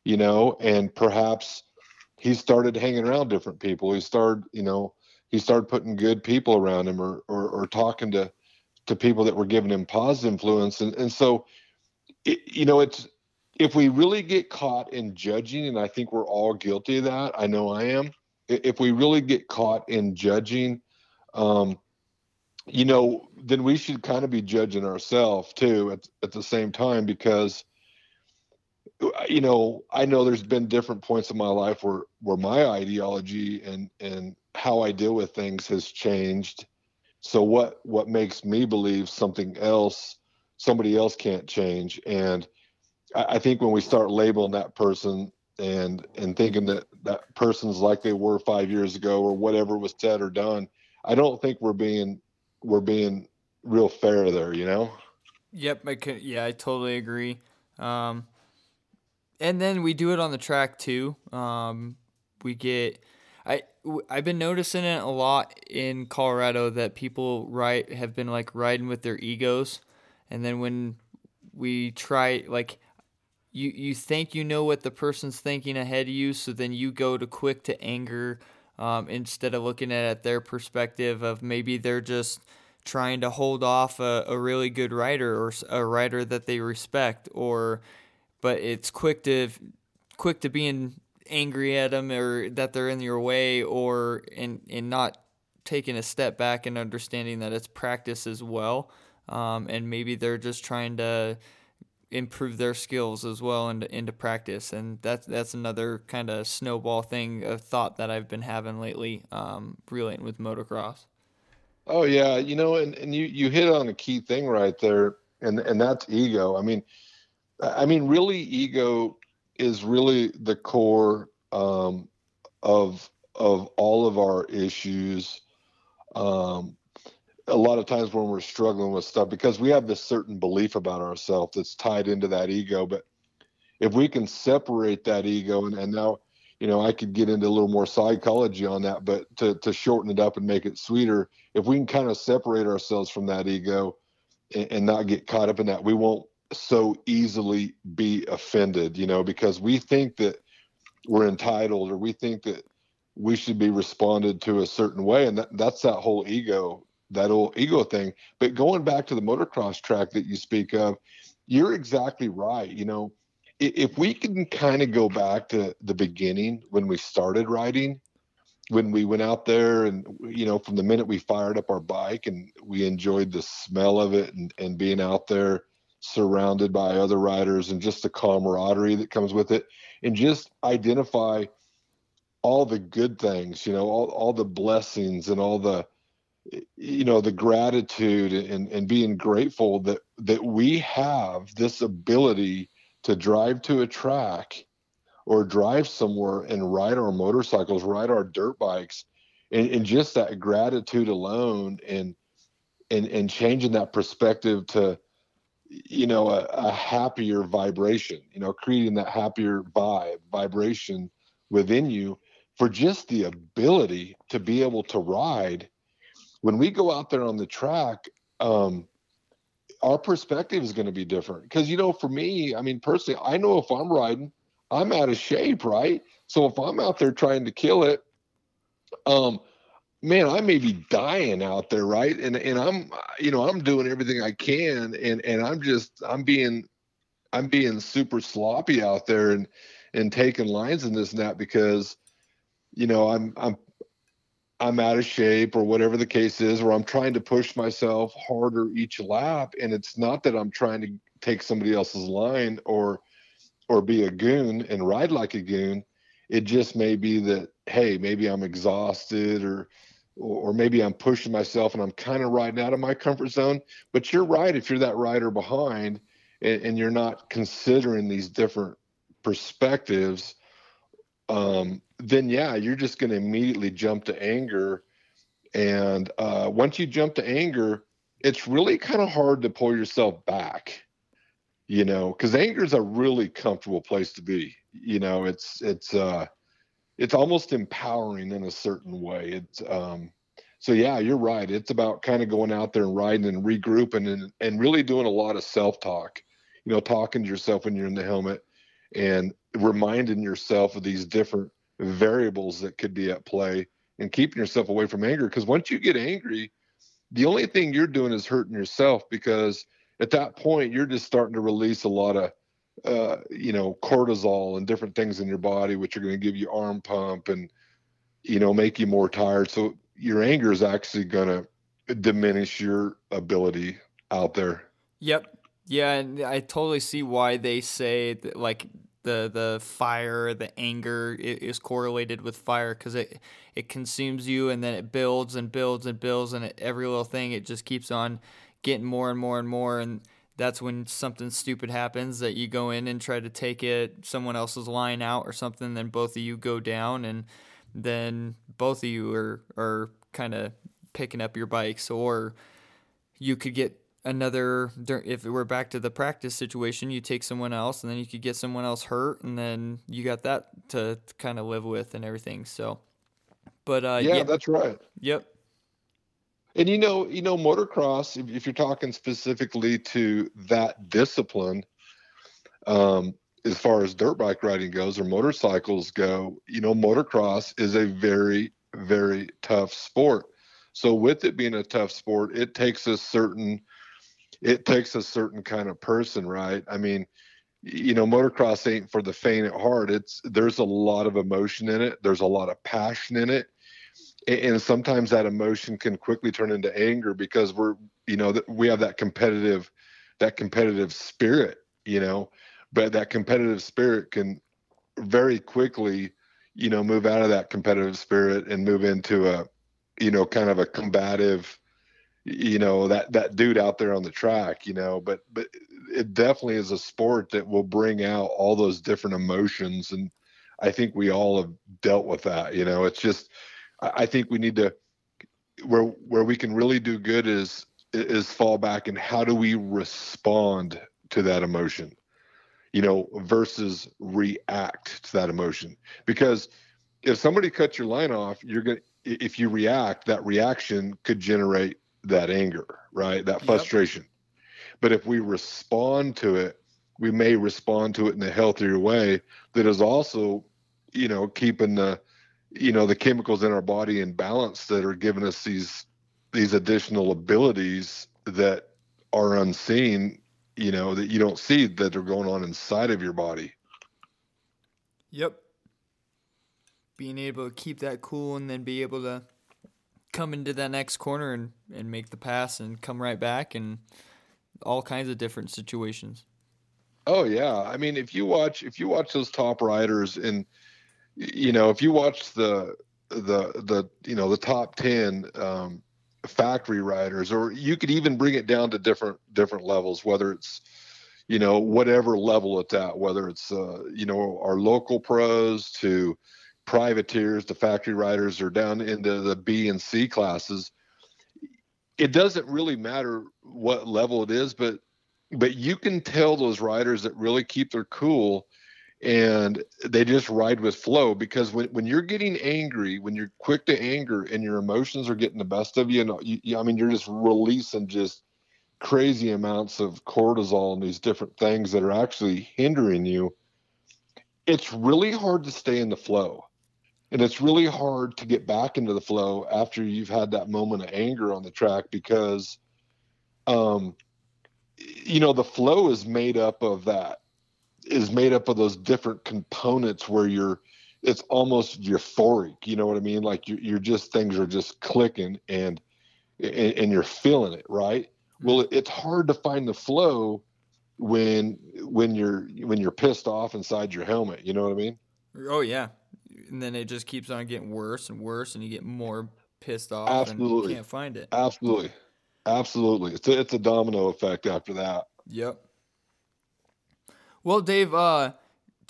you know, and perhaps he started hanging around different people. He started, you know, he started putting good people around him or, or, or talking to, to people that were giving him positive influence. And, and so, it, you know, it's, if we really get caught in judging, and I think we're all guilty of that, I know I am. If we really get caught in judging, um, you know, then we should kind of be judging ourselves too at, at the same time, because, you know, I know there's been different points in my life where, where my ideology and, and how I deal with things has changed. So what, what makes me believe something else, somebody else can't change. And I, I think when we start labeling that person and, and thinking that that person's like they were five years ago or whatever was said or done, I don't think we're being, we're being real fair there, you know? Yep. I can, yeah, I totally agree. Um, and then we do it on the track too. Um, we get, I, I've been noticing it a lot in Colorado that people ride, have been like riding with their egos. And then when we try, like you, you think, you know what the person's thinking ahead of you. So then you go to quick to anger, Um, instead of looking at it, their perspective of maybe they're just trying to hold off a, a really good rider or a rider that they respect, or but it's quick to quick to being angry at them or that they're in your way, or and and not taking a step back and understanding that it's practice as well, um, and maybe they're just trying to improve their skills as well and into practice. And that's, that's another kind of snowball thing of thought that I've been having lately, um, relating with motocross. Oh yeah. You know, and, and you, you hit on a key thing right there. And, and that's ego. I mean, I mean, really ego is really the core, um, of, of all of our issues. Um, a lot of times when we're struggling with stuff, because we have this certain belief about ourselves that's tied into that ego. But if we can separate that ego, and, and now, you know, I could get into a little more psychology on that, but to, to shorten it up and make it sweeter, if we can kind of separate ourselves from that ego and, and not get caught up in that, we won't so easily be offended, you know, because we think that we're entitled or we think that we should be responded to a certain way. And that, that's that whole ego that old ego thing. But going back to the motocross track that you speak of, you're exactly right. You know, if we can kind of go back to the beginning when we started riding, when we went out there and, you know, from the minute we fired up our bike and we enjoyed the smell of it and, and being out there surrounded by other riders and just the camaraderie that comes with it, and just identify all the good things, you know, all, all the blessings and all the, you know, the gratitude and, and being grateful that, that we have this ability to drive to a track or drive somewhere and ride our motorcycles, ride our dirt bikes, and, and just that gratitude alone and, and, and changing that perspective to, you know, a, a happier vibration, you know, creating that happier vibe vibration within you for just the ability to be able to ride. When we go out there on the track, um, our perspective is going to be different. Because, you know, for me, I mean, personally, I know if I'm riding, I'm out of shape, right? So if I'm out there trying to kill it, um, man, I may be dying out there, right? And and I'm, you know, I'm doing everything I can, and and I'm just, I'm being, I'm being super sloppy out there and and taking lines and this and that because, you know, I'm I'm. I'm out of shape or whatever the case is, or I'm trying to push myself harder each lap. And it's not that I'm trying to take somebody else's line or, or be a goon and ride like a goon. It just may be that, hey, maybe I'm exhausted or, or maybe I'm pushing myself and I'm kind of riding out of my comfort zone. But you're right. If you're that rider behind and, and you're not considering these different perspectives um, then yeah, you're just going to immediately jump to anger. And uh, once you jump to anger, it's really kind of hard to pull yourself back, you know, because anger is a really comfortable place to be. You know, it's it's uh, it's almost empowering in a certain way. It's um, so yeah, you're right. It's about kind of going out there and riding and regrouping and and really doing a lot of self-talk. You know, talking to yourself when you're in the helmet and reminding yourself of these different variables that could be at play and keeping yourself away from anger. Because once you get angry, the only thing you're doing is hurting yourself, because at that point you're just starting to release a lot of, uh, you know, cortisol and different things in your body, which are going to give you arm pump and, you know, make you more tired. So your anger is actually going to diminish your ability out there. Yep. Yeah, and I totally see why they say that, like, the the fire, the anger is correlated with fire, because it, it consumes you, and then it builds and builds and builds, and it, every little thing, it just keeps on getting more and more and more, and that's when something stupid happens that you go in and try to take it, someone else's line out or something, then both of you go down, and then both of you are, are kind of picking up your bikes, or you could get another, if we're back to the practice situation, you take someone else and then you could get someone else hurt, and then you got that to, to kind of live with and everything. So, but, uh, yeah, yeah, that's right. Yep. And you know, you know, motocross, if, if you're talking specifically to that discipline, um, as far as dirt bike riding goes or motorcycles go, you know, motocross is a very, very tough sport. So with it being a tough sport, it takes a certain, it takes a certain kind of person, right? I mean, you know, motocross ain't for the faint at heart. It's, there's a lot of emotion in it. There's a lot of passion in it. And sometimes that emotion can quickly turn into anger, because we're, you know, we have that competitive, that competitive spirit, you know, but that competitive spirit can very quickly, you know, move out of that competitive spirit and move into a, you know, kind of a combative, you know, that, that dude out there on the track, you know, but, but it definitely is a sport that will bring out all those different emotions. And I think we all have dealt with that. You know, it's just, I think we need to, where, where we can really do good is, is fall back and how do we respond to that emotion, you know, versus react to that emotion. Because if somebody cuts your line off, you're going to, if you react, that reaction could generate that anger, right? That frustration. Yep. But if we respond to it, we may respond to it in a healthier way that is also, you know, keeping the, you know, the chemicals in our body in balance that are giving us these, these additional abilities that are unseen, you know, that you don't see, that are going on inside of your body. Yep. Being able to keep that cool and then be able to come into that next corner and, and make the pass and come right back, and all kinds of different situations. Oh yeah. I mean, if you watch, if you watch those top riders, and, you know, if you watch the, the, the, you know, the top ten um, factory riders, or you could even bring it down to different, different levels, whether it's, you know, whatever level it's at, whether it's, uh, you know, our local pros to privateers, the factory riders, are down into the B and C classes. It doesn't really matter what level it is, but but you can tell those riders that really keep their cool and they just ride with flow, because when, when you're getting angry, when you're quick to anger and your emotions are getting the best of you, and you, you, I mean, you're just releasing just crazy amounts of cortisol and these different things that are actually hindering you, it's really hard to stay in the flow. And it's really hard to get back into the flow after you've had that moment of anger on the track, because, um, you know, the flow is made up of that, is made up of those different components where you're, it's almost euphoric, you know what I mean? Like you're, you're just, things are just clicking and, and, and you're feeling it, right? Well, it's hard to find the flow when, when you're, when you're pissed off inside your helmet, you know what I mean? Oh yeah. And then it just keeps on getting worse and worse, and you get more pissed off. Absolutely. And you can't find it. Absolutely. Absolutely. It's a, it's a domino effect after that. Yep. Well, Dave, uh,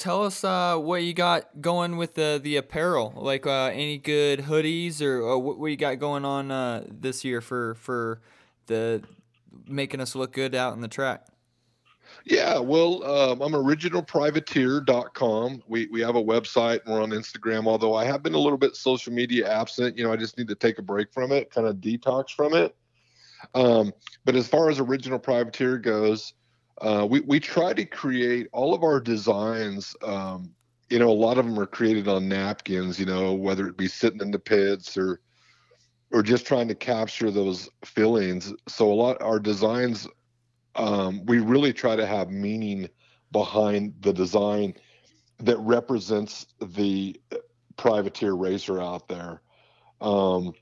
tell us uh, what you got going with the, the apparel, like uh, any good hoodies or, or what you got going on uh, this year for, for the making us look good out in the track. Yeah, well, um, I'm original privateer dot com. We we have a website. We're on Instagram, although I have been a little bit social media absent. You know, I just need to take a break from it, kind of detox from it. Um, but as far as Original Privateer goes, uh, we, we try to create all of our designs. Um, you know, a lot of them are created on napkins, you know, whether it be sitting in the pits or, or just trying to capture those feelings. So a lot our designs Um, we really try to have meaning behind the design that represents the privateer racer out there. Um,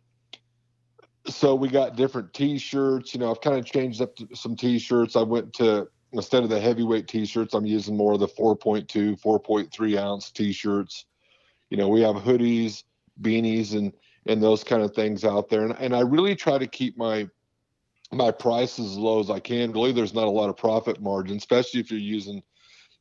so we got different t-shirts. You know, I've kind of changed up some t-shirts. I went to, instead of the heavyweight t-shirts, I'm using more of the four point two, four point three ounce t-shirts. You know, we have hoodies, beanies, and, and those kind of things out there. And, and I really try to keep my, my price as low as I can. Really, there's not a lot of profit margin, especially if you're using,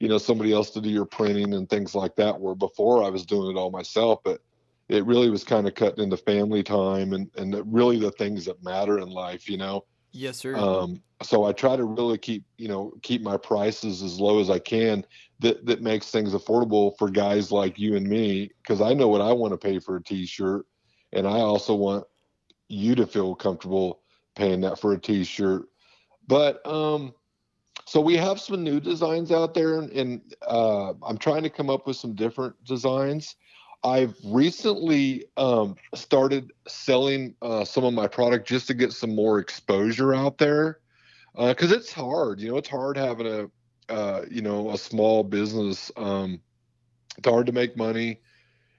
you know, somebody else to do your printing and things like that, where before I was doing it all myself, but it really was kind of cutting into family time and, and really the things that matter in life, you know? Yes, sir. Um, so I try to really keep, you know, keep my prices as low as I can. That, that makes things affordable for guys like you and me, because I know what I want to pay for a t-shirt. And I also want you to feel comfortable paying that for a t-shirt. But um so we have some new designs out there, and, and uh I'm trying to come up with some different designs. I've recently um started selling uh some of my product just to get some more exposure out there, uh because it's hard, you know, it's hard having a uh you know a small business. Um it's hard to make money,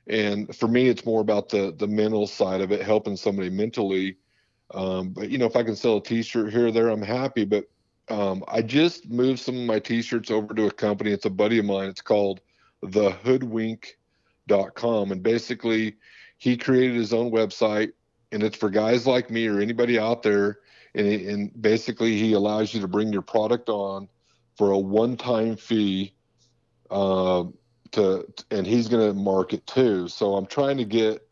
and for me it's more about the the mental side of it, helping somebody mentally. Um, but, you know, if I can sell a t-shirt here or there, I'm happy. But um, I just moved some of my t-shirts over to a company. It's a buddy of mine. It's called the hoodwink dot com. And basically, he created his own website, and it's for guys like me or anybody out there. And, and basically, he allows you to bring your product on for a one-time fee. Uh, to and he's going to market, too. So I'm trying to get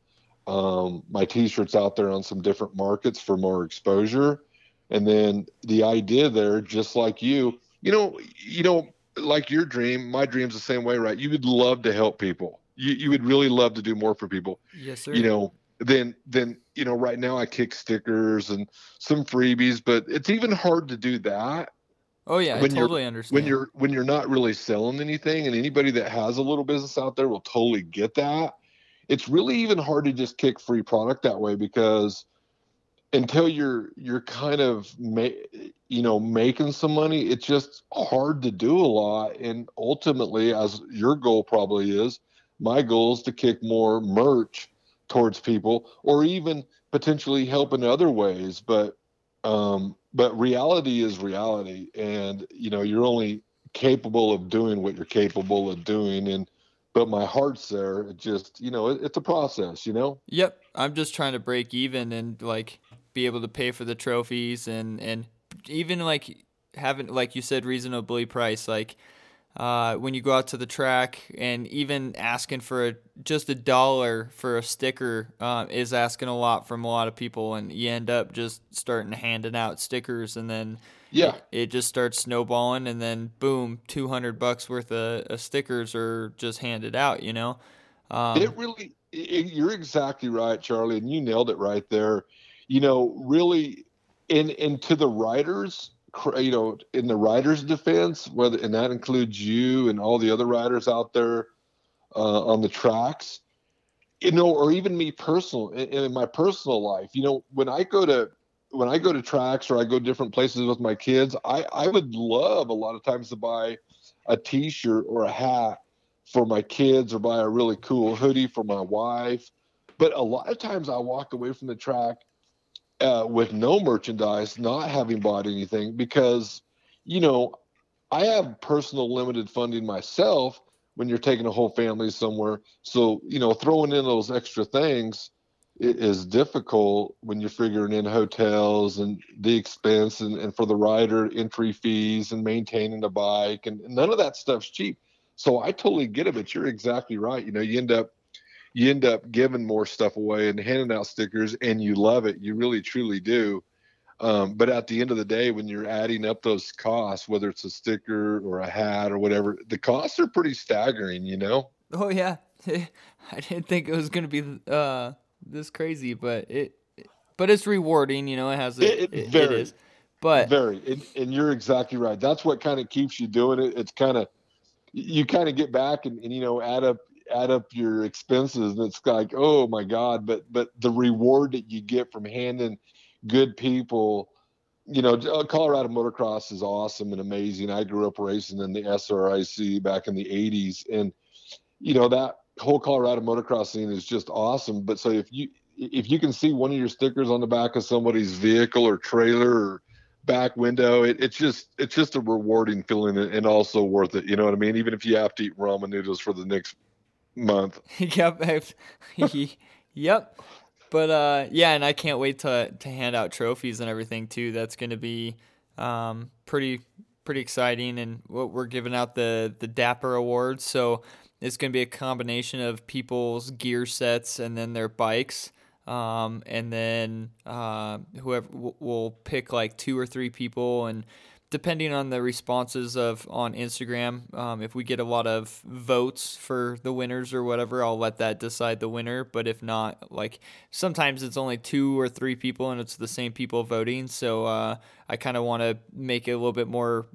Um, my t-shirts out there on some different markets for more exposure. And then the idea there, just like you, you know, you know, like your dream, my dream's the same way, right? You would love to help people. You you would really love to do more for people. Yes, sir. You know, then, then, you know, right now I kick stickers and some freebies, but it's even hard to do that. Oh yeah. I totally understand. When you're, when you're not really selling anything, and anybody that has a little business out there will totally get that. It's really even hard to just kick free product that way, because until you're you're kind of ma- you know making some money, it's just hard to do a lot. And ultimately, as your goal probably is, my goal is to kick more merch towards people, or even potentially help in other ways. But um, but reality is reality, and you know you're only capable of doing what you're capable of doing, and. But my heart's there. It just, you know, it, it's a process, you know? Yep. I'm just trying to break even and, like, be able to pay for the trophies and, and even, like, having, like you said, reasonably priced. Like, uh, when you go out to the track, and even asking for a, just a dollar for a sticker uh, is asking a lot from a lot of people. And you end up just starting handing out stickers, and then yeah, it, it just starts snowballing, and then boom, two hundred bucks worth of, of stickers are just handed out, you know? Um, it really, it, you're exactly right, Charlie. And you nailed it right there. You know, really, and, and to the writers, you know, in the writers' defense, whether, and that includes you and all the other writers out there uh, on the tracks, you know, or even me personal in, in my personal life, you know, when I go to, when I go to tracks or I go different places with my kids, I, I would love a lot of times to buy a t-shirt or a hat for my kids, or buy a really cool hoodie for my wife. But a lot of times I walk away from the track uh, with no merchandise, not having bought anything, because, you know, I have personal limited funding myself when you're taking a whole family somewhere. So, you know, throwing in those extra things, it is difficult when you're figuring in hotels and the expense, and, and for the rider, entry fees and maintaining the bike, and none of that stuff's cheap. So I totally get it, but you're exactly right. You know, you end up, you end up giving more stuff away and handing out stickers, and you love it. You really, truly do. Um, but at the end of the day, when you're adding up those costs, whether it's a sticker or a hat or whatever, the costs are pretty staggering, you know? Oh yeah. I didn't think it was going to be, uh, this crazy, but it, but it's rewarding, you know, it has, a, it, it, very, it is, but very, and, and you're exactly right. That's what kind of keeps you doing it. It's kind of, you kind of get back and, and, you know, add up, add up your expenses, and it's like, oh my God. But, but the reward that you get from handing good people, you know, Colorado motocross is awesome and amazing. I grew up racing in the S R I C back in the eighties, and you know, that whole Colorado motocross scene is just awesome. But so if you, if you can see one of your stickers on the back of somebody's vehicle or trailer or back window, it, it's just, it's just a rewarding feeling, and also worth it. You know what I mean? Even if you have to eat ramen noodles for the next month. Yep. Yep. But, uh, yeah. And I can't wait to, to hand out trophies and everything too. That's going to be, um, pretty, pretty exciting. And what we're giving out the, the Dapper awards. So it's going to be a combination of people's gear sets and then their bikes. Um, and then, uh, whoever w- will pick like two or three people, and depending on the responses of on Instagram, um, if we get a lot of votes for the winners or whatever, I'll let that decide the winner. But if not, like sometimes it's only two or three people and it's the same people voting. So, uh, I kind of want to make it a little bit more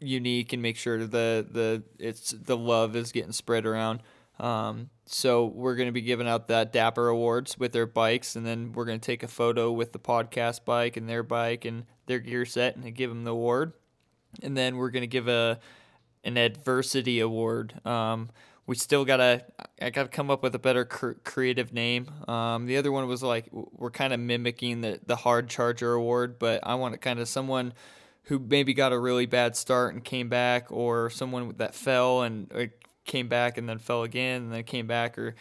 unique and make sure the, the, it's the love is getting spread around. Um, so we're going to be giving out that Dapper awards with their bikes, and then we're going to take a photo with the podcast bike and their bike and their gear set and give them the award. And then we're going to give a, an adversity award. Um, we still got to, I got to come up with a better cr- creative name. Um, the other one was like, we're kind of mimicking the, the hard charger award, but I want to kind of someone who maybe got a really bad start and came back, or someone that fell and or came back and then fell again and then came back, or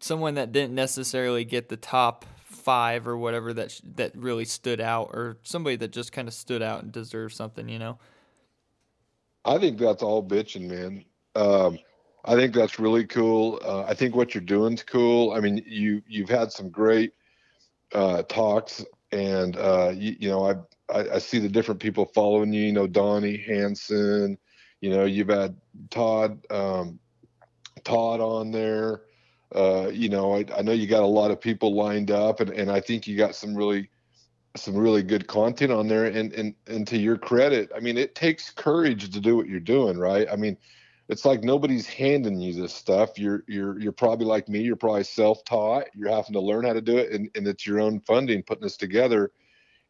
someone that didn't necessarily get the top five or whatever that sh- that really stood out, or somebody that just kind of stood out and deserved something, you know? I think that's all bitching, man. Um, I think that's really cool. Uh, I think what you're doing's cool. I mean, you, you've had some great uh, talks, and, uh, you, you know, I've, I, I see the different people following you, you know, Donnie Hansen, you know, you've had Todd, um, Todd on there. Uh, you know, I, I know you got a lot of people lined up, and, and I think you got some really, some really good content on there. And, and, and to your credit, I mean, it takes courage to do what you're doing, right? I mean, it's like nobody's handing you this stuff. You're, you're, you're probably like me. You're probably self-taught. You're having to learn how to do it, and, and it's your own funding putting this together.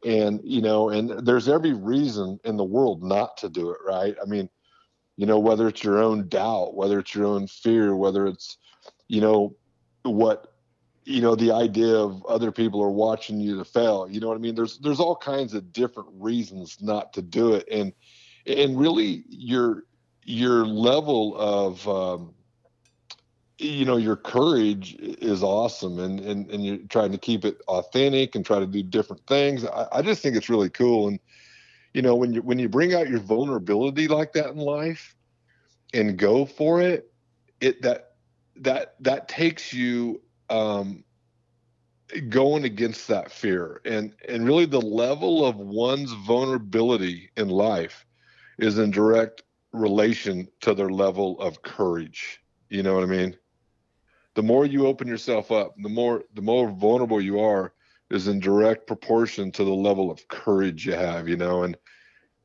And, you know, and there's every reason in the world not to do it, right? I mean, you know, whether it's your own doubt, whether it's your own fear, whether it's, you know, what, you know, the idea of other people are watching you to fail, you know what I mean? There's, there's all kinds of different reasons not to do it. And, and really your, your level of, um, you know, your courage is awesome, and, and, and you're trying to keep it authentic and try to do different things. I, I just think it's really cool. And, you know, when you, when you bring out your vulnerability like that in life and go for it, it, that, that, that takes you, um, going against that fear, and, and really the level of one's vulnerability in life is in direct relation to their level of courage. You know what I mean? The more you open yourself up, the more the more vulnerable you are, is in direct proportion to the level of courage you have, you know, and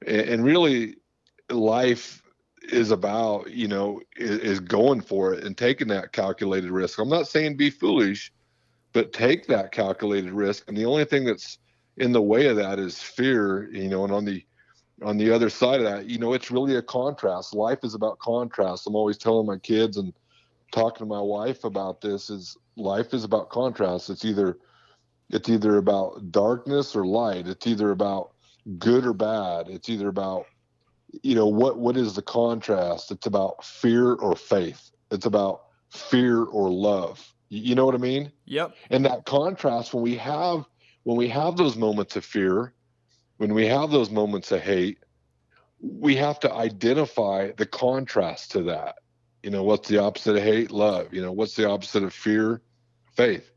and really life is about, you know, is going for it and taking that calculated risk. I'm not saying be foolish, but take that calculated risk. And the only thing that's in the way of that is fear, you know, and on the on the other side of that, you know, it's really a contrast. Life is about contrast. I'm always telling my kids and talking to my wife about this, is life is about contrast. It's either, it's either about darkness or light. It's either about good or bad. It's either about, you know, what, what is the contrast? It's about fear or faith. It's about fear or love. You know what I mean? Yep. And that contrast, when we have, when we have those moments of fear, when we have those moments of hate, we have to identify the contrast to that. You know, what's the opposite of hate? Love. You know, what's the opposite of fear? Faith.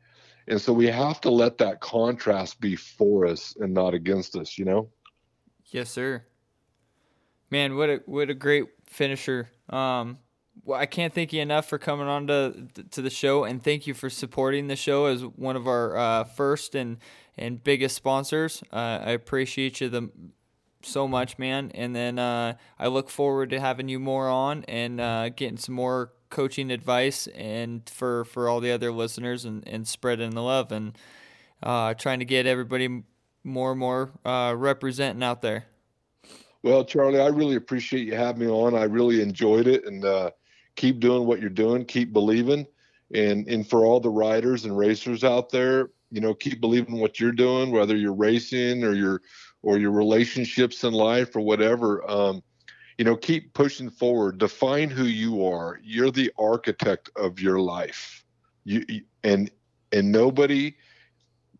And so we have to let that contrast be for us and not against us, you know? Yes, sir. Man, what a what a great finisher. Um, well, I can't thank you enough for coming on to to the show, and thank you for supporting the show as one of our uh, first and, and biggest sponsors. Uh, I appreciate you the so much, man. And then uh, I look forward to having you more on and uh, getting some more coaching advice and for, for all the other listeners and, and spreading the love and uh, trying to get everybody more and more uh, representing out there. Well, Charlie, I really appreciate you having me on. I really enjoyed it, and uh, keep doing what you're doing. Keep believing. And, and for all the riders and racers out there, you know, keep believing what you're doing, whether you're racing or you're, or your relationships in life or whatever. Um, you know, keep pushing forward. Define who you are. You're the architect of your life. You, and and nobody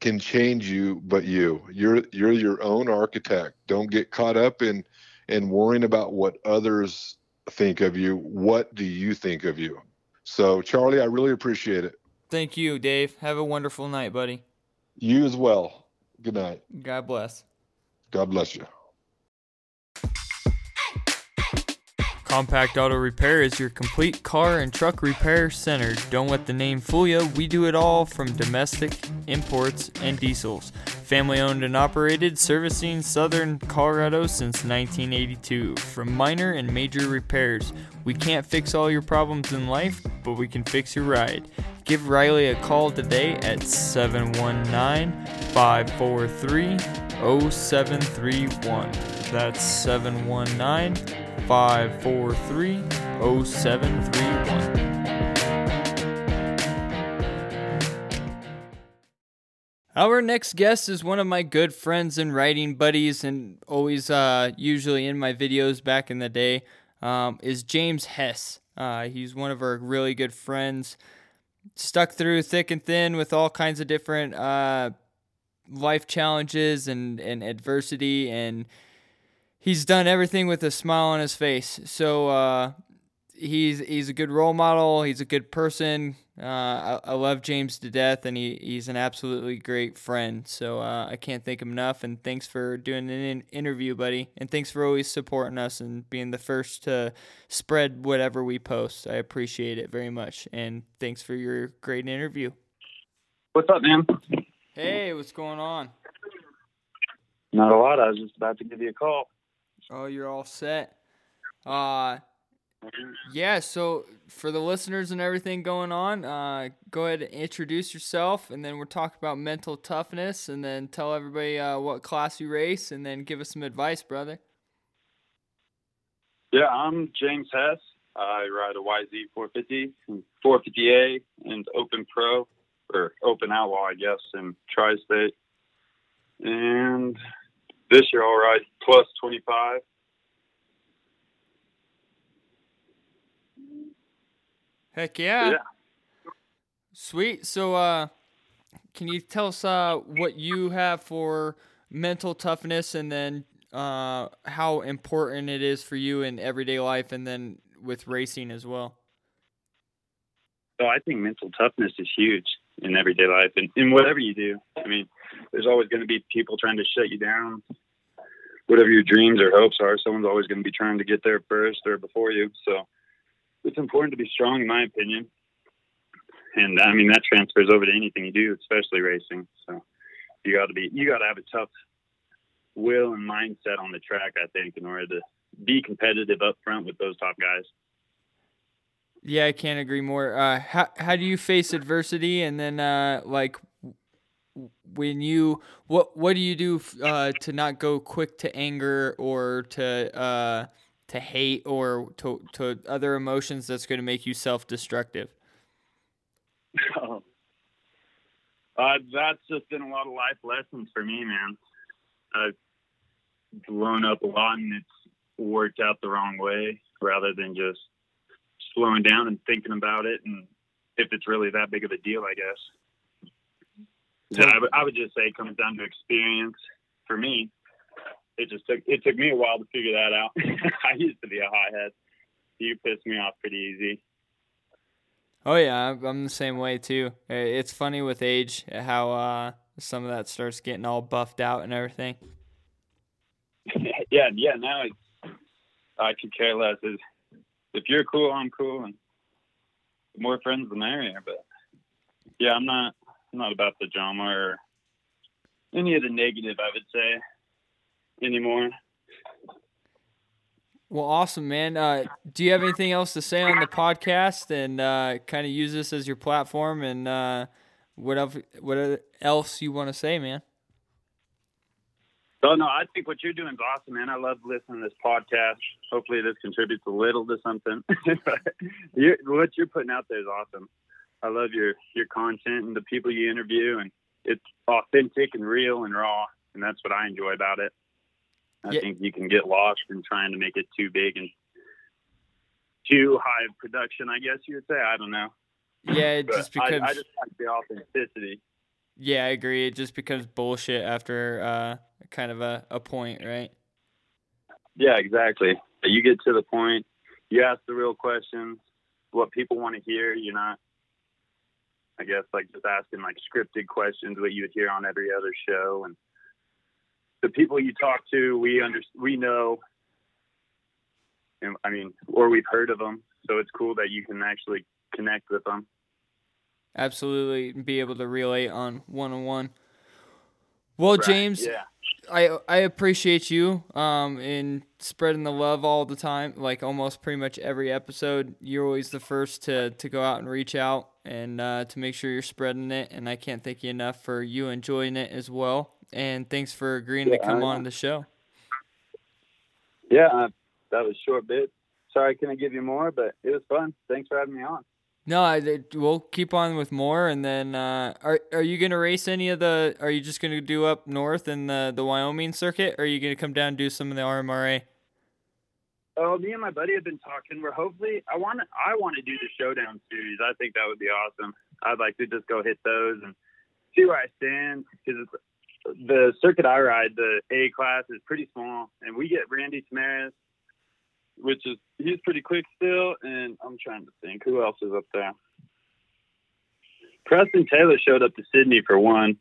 can change you but you. You're you're your own architect. Don't get caught up in in worrying about what others think of you. What do you think of you? So, Charlie, I really appreciate it. Thank you, Dave. Have a wonderful night, buddy. You as well. Good night. God bless. God bless you. Compact Auto Repair is your complete car and truck repair center. Don't let the name fool you. We do it all, from domestic, imports, and diesels. Family owned and operated, servicing southern Colorado since nineteen eighty-two. From minor and major repairs, we can't fix all your problems in life, but we can fix your ride. Give Riley a call today at seven one nine, five four three, oh seven three one. That's seven one nine, five four three, oh seven three one. Our next guest is one of my good friends and riding buddies, and always uh, usually in my videos back in the day, um, is James Hess. Uh, he's one of our really good friends. Stuck through thick and thin with all kinds of different uh, life challenges and, and adversity, and he's done everything with a smile on his face. So uh, he's he's a good role model. He's a good person. Uh, I, I love James to death, and he, he's an absolutely great friend. So uh, I can't thank him enough, and thanks for doing an interview, buddy, and thanks for always supporting us and being the first to spread whatever we post. I appreciate it very much, and thanks for your great interview. What's up, man? Hey, what's going on? Not a lot. I was just about to give you a call. Oh, you're all set. Uh, yeah, so for the listeners and everything going on, uh, go ahead and introduce yourself, and then we'll talk about mental toughness, and then tell everybody uh, what class you race, and then give us some advice, brother. Yeah, I'm James Hess. I ride a Y Z four fifty, four fifty A, and Open Pro, or Open Outlaw, I guess, in Tri-State. And this year I'll ride plus twenty-five. Heck yeah. yeah. Sweet. So uh, can you tell us uh, what you have for mental toughness, and then uh, how important it is for you in everyday life, and then with racing as well? So I think mental toughness is huge in everyday life, and in whatever you do. I mean, there's always going to be people trying to shut you down. Whatever your dreams or hopes are, someone's always going to be trying to get there first or before you. So it's important to be strong, in my opinion. And I mean, that transfers over to anything you do, especially racing. So you got to be, you got to have a tough will and mindset on the track, I think, in order to be competitive up front with those top guys. Yeah, I can't agree more. Uh, how how do you face adversity, and then uh, like when you what what do you do uh, to not go quick to anger or to uh, to hate or to to other emotions that's going to make you self-destructive? Oh, uh, that's just been a lot of life lessons for me, man. I've blown up a lot, and it's worked out the wrong way, rather than just slowing down and thinking about it, and if it's really that big of a deal, I guess. So I, w- I would just say it comes down to experience. For me, it just took it took me a while to figure that out. I used to be a hothead. You pissed me off pretty easy. Oh, yeah, I'm the same way, too. It's funny with age how uh, some of that starts getting all buffed out and everything. yeah, yeah, now it's, I could care less. It's, if you're cool, I'm cool, and the more friends, the merrier. But, yeah, I'm not I'm not about the drama or any of the negative, I would say, anymore. Well, awesome, man. Uh, do you have anything else to say on the podcast and uh, kind of use this as your platform and uh, what else, what else you want to say, man? Oh, no, I think what you're doing is awesome, man. I love listening to this podcast. Hopefully this contributes a little to something. you're, what you're putting out there is awesome. I love your, your content and the people you interview, and it's authentic and real and raw, and that's what I enjoy about it. I yeah. think you can get lost in trying to make it too big and too high of production, I guess you would say. I don't know. Yeah, it just becomes... I, I just like the authenticity. Yeah, I agree. It just becomes bullshit after uh, kind of a, a point, right? Yeah, exactly. You get to the point. You ask the real questions, what people want to hear. You're not, I guess, like just asking like scripted questions, what you would hear on every other show, and the people you talk to, we under, we know, and I mean, or we've heard of them. So it's cool that you can actually connect with them. Absolutely. And be able to relate on one-on-one. Well, right. James, yeah. I, I appreciate you um, in spreading the love all the time, like almost pretty much every episode. You're always the first to, to go out and reach out and uh, to make sure you're spreading it. And I can't thank you enough for you enjoying it as well. And thanks for agreeing yeah, to come I, on the show. Yeah, uh, that was a short bit. Sorry I couldn't give you more, but it was fun. Thanks for having me on. No, I, I, we'll keep on with more. And then uh, are are you going to race any of the – are you just going to do up north in the, the Wyoming circuit, or are you going to come down and do some of the R M R A? Oh, me and my buddy have been talking. We're hopefully – I want to I want to do the Showdown series. I think that would be awesome. I'd like to just go hit those and see where I stand, because it's – the circuit I ride, the A class, is pretty small, and we get Randy Tamaris, which is he's pretty quick still. And I'm trying to think who else is up there. Preston Taylor showed up to Sydney for one,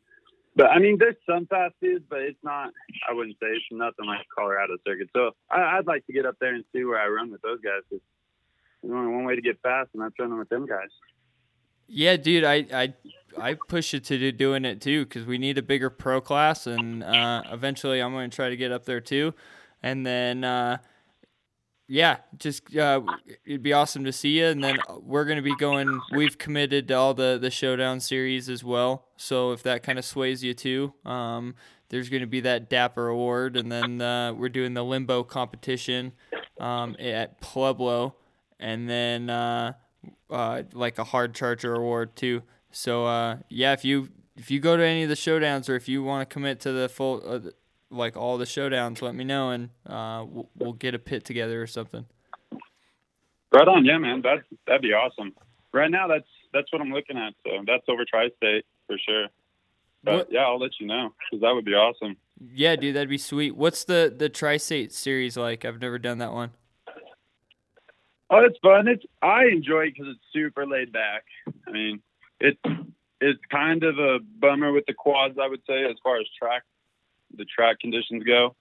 but I mean, there's some fast dudes, but it's not. I wouldn't say it's nothing like Colorado circuit. So I, I'd like to get up there and see where I run with those guys. Cause there's only one way to get fast, and that's running with them guys. Yeah, dude, I, I, I push it to do doing it, too, because we need a bigger pro class, and uh, eventually I'm going to try to get up there, too. And then, uh, yeah, just uh, it'd be awesome to see you. And then we're going to be going – we've committed to all the, the Showdown series as well. So if that kind of sways you, too, um, there's going to be that Dapper Award. And then uh, we're doing the Limbo competition um, at Pueblo. And then uh, – Uh, like a hard charger award too. So uh, yeah, if you if you go to any of the showdowns, or if you want to commit to the full, uh, like all the showdowns, let me know, and uh, we'll, we'll get a pit together or something. Right on, yeah, man. That that'd be awesome. Right now, that's that's what I'm looking at. So that's over Tri-State for sure. But what? Yeah, I'll let you know, because that would be awesome. Yeah, dude, that'd be sweet. What's the the Tri-State series like? I've never done that one. Oh, it's fun. It's I enjoy it because it's super laid back. I mean, it's it's kind of a bummer with the quads, I would say, as far as track the track conditions go.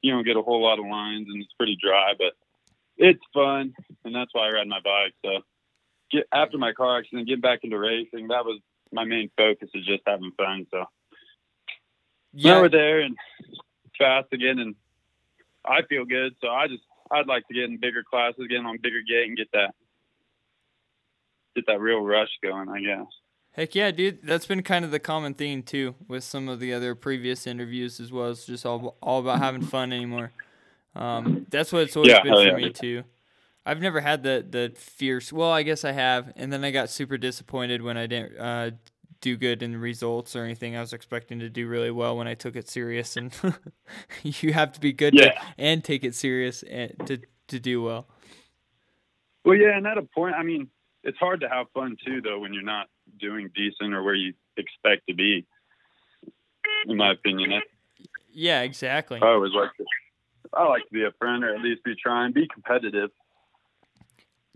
You don't get a whole lot of lines, and it's pretty dry, but it's fun, and that's why I ride my bike. So, get after my car accident, get back into racing. That was my main focus, is just having fun. So, yeah, now we're there and fast again, and I feel good. So I just. I'd like to get in bigger classes, get on bigger gate, and get that get that real rush going, I guess. Heck yeah, dude. That's been kind of the common theme, too, with some of the other previous interviews as well. It's just all, all about having fun anymore. Um, that's what it's always yeah, been for yeah. me, too. I've never had the, the fierce – well, I guess I have, and then I got super disappointed when I didn't uh, do good in the results or anything. I was expecting to do really well when I took it serious, and you have to be good yeah. to, and take it serious and to, to do well. Well, yeah, and at a point, I mean, it's hard to have fun too, though, when you're not doing decent or where you expect to be, in my opinion. Yeah, exactly. I always like to, I like to be a friend, or at least be trying, be competitive.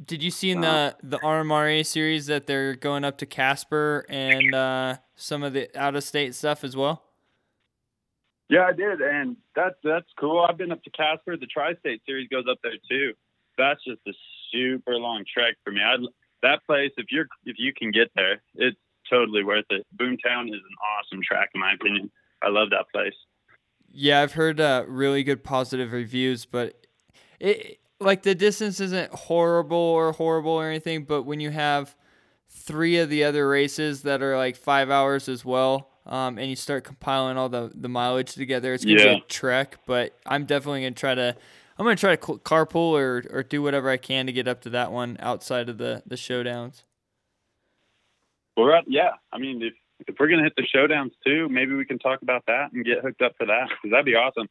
Did you see in the the R M R A series that they're going up to Casper and uh, some of the out of state stuff as well? Yeah, I did, and that's that's cool. I've been up to Casper. The Tri-State series goes up there too. That's just a super long trek for me. I'd, that place, if you're if you can get there, it's totally worth it. Boomtown is an awesome track, in my opinion. I love that place. Yeah, I've heard uh, really good positive reviews, but it. Like, the distance isn't horrible or horrible or anything, but when you have three of the other races that are, like, five hours as well, um, and you start compiling all the, the mileage together, it's going to yeah. be a trek, but I'm definitely going to try to – I'm going to try to carpool or, or do whatever I can to get up to that one outside of the, the showdowns. Well, right, yeah. I mean, if, if we're going to hit the showdowns too, maybe we can talk about that and get hooked up for that, because that'd be awesome.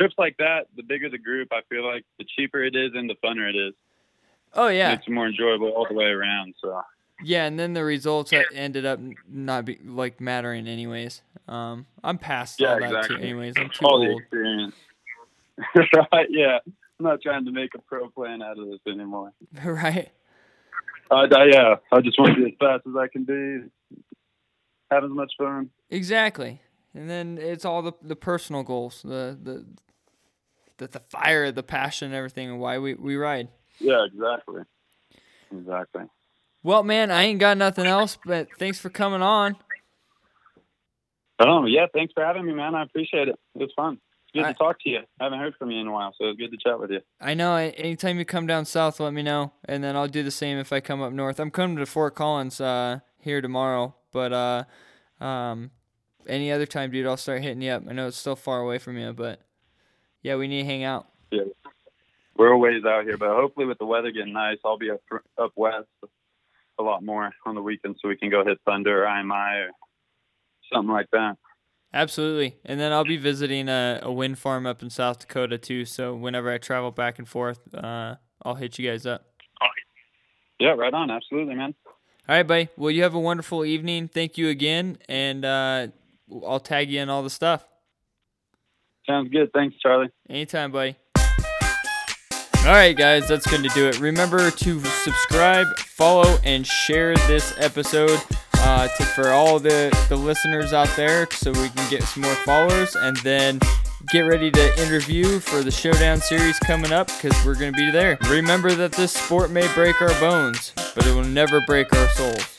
Trips like that, the bigger the group, I feel like the cheaper it is and the funner it is. Oh, yeah. It's more enjoyable all the way around, so. Yeah, and then the results yeah. ended up not, be, like, mattering anyways. Um, I'm past yeah, all that, exactly. too, anyways. I'm too all old. All the experience. Right, yeah. I'm not trying to make a pro plan out of this anymore. Right. Uh, yeah, I just want to be as fast as I can be, have as much fun. Exactly. And then it's all the the personal goals, the the the, the fire, the passion, and everything, and why we, we ride. Yeah, exactly. Exactly. Well, man, I ain't got nothing else, but thanks for coming on. Oh, yeah, thanks for having me, man. I appreciate it. It was fun. It's good I, to talk to you. I haven't heard from you in a while, so it's good to chat with you. I know. Anytime you come down south, let me know, and then I'll do the same if I come up north. I'm coming to Fort Collins uh, here tomorrow, but... Uh, um. Any other time, dude, I'll start hitting you up. I know it's still far away from you, but, yeah, we need to hang out. Yeah, we're a ways out here, but hopefully with the weather getting nice, I'll be up, up west a lot more on the weekend so we can go hit Thunder or I M I or something like that. Absolutely. And then I'll be visiting a, a wind farm up in South Dakota, too, so whenever I travel back and forth, uh, I'll hit you guys up. Yeah, right on. Absolutely, man. All right, buddy. Well, you have a wonderful evening. Thank you again, and... uh I'll tag you in all the stuff. Sounds good. Thanks, Charlie. Anytime, buddy. All right, guys, that's going to do it. Remember to subscribe, follow, and share this episode uh, to, for all the, the listeners out there so we can get some more followers. And then get ready to interview for the Showdown series coming up because we're going to be there. Remember that this sport may break our bones, but it will never break our souls.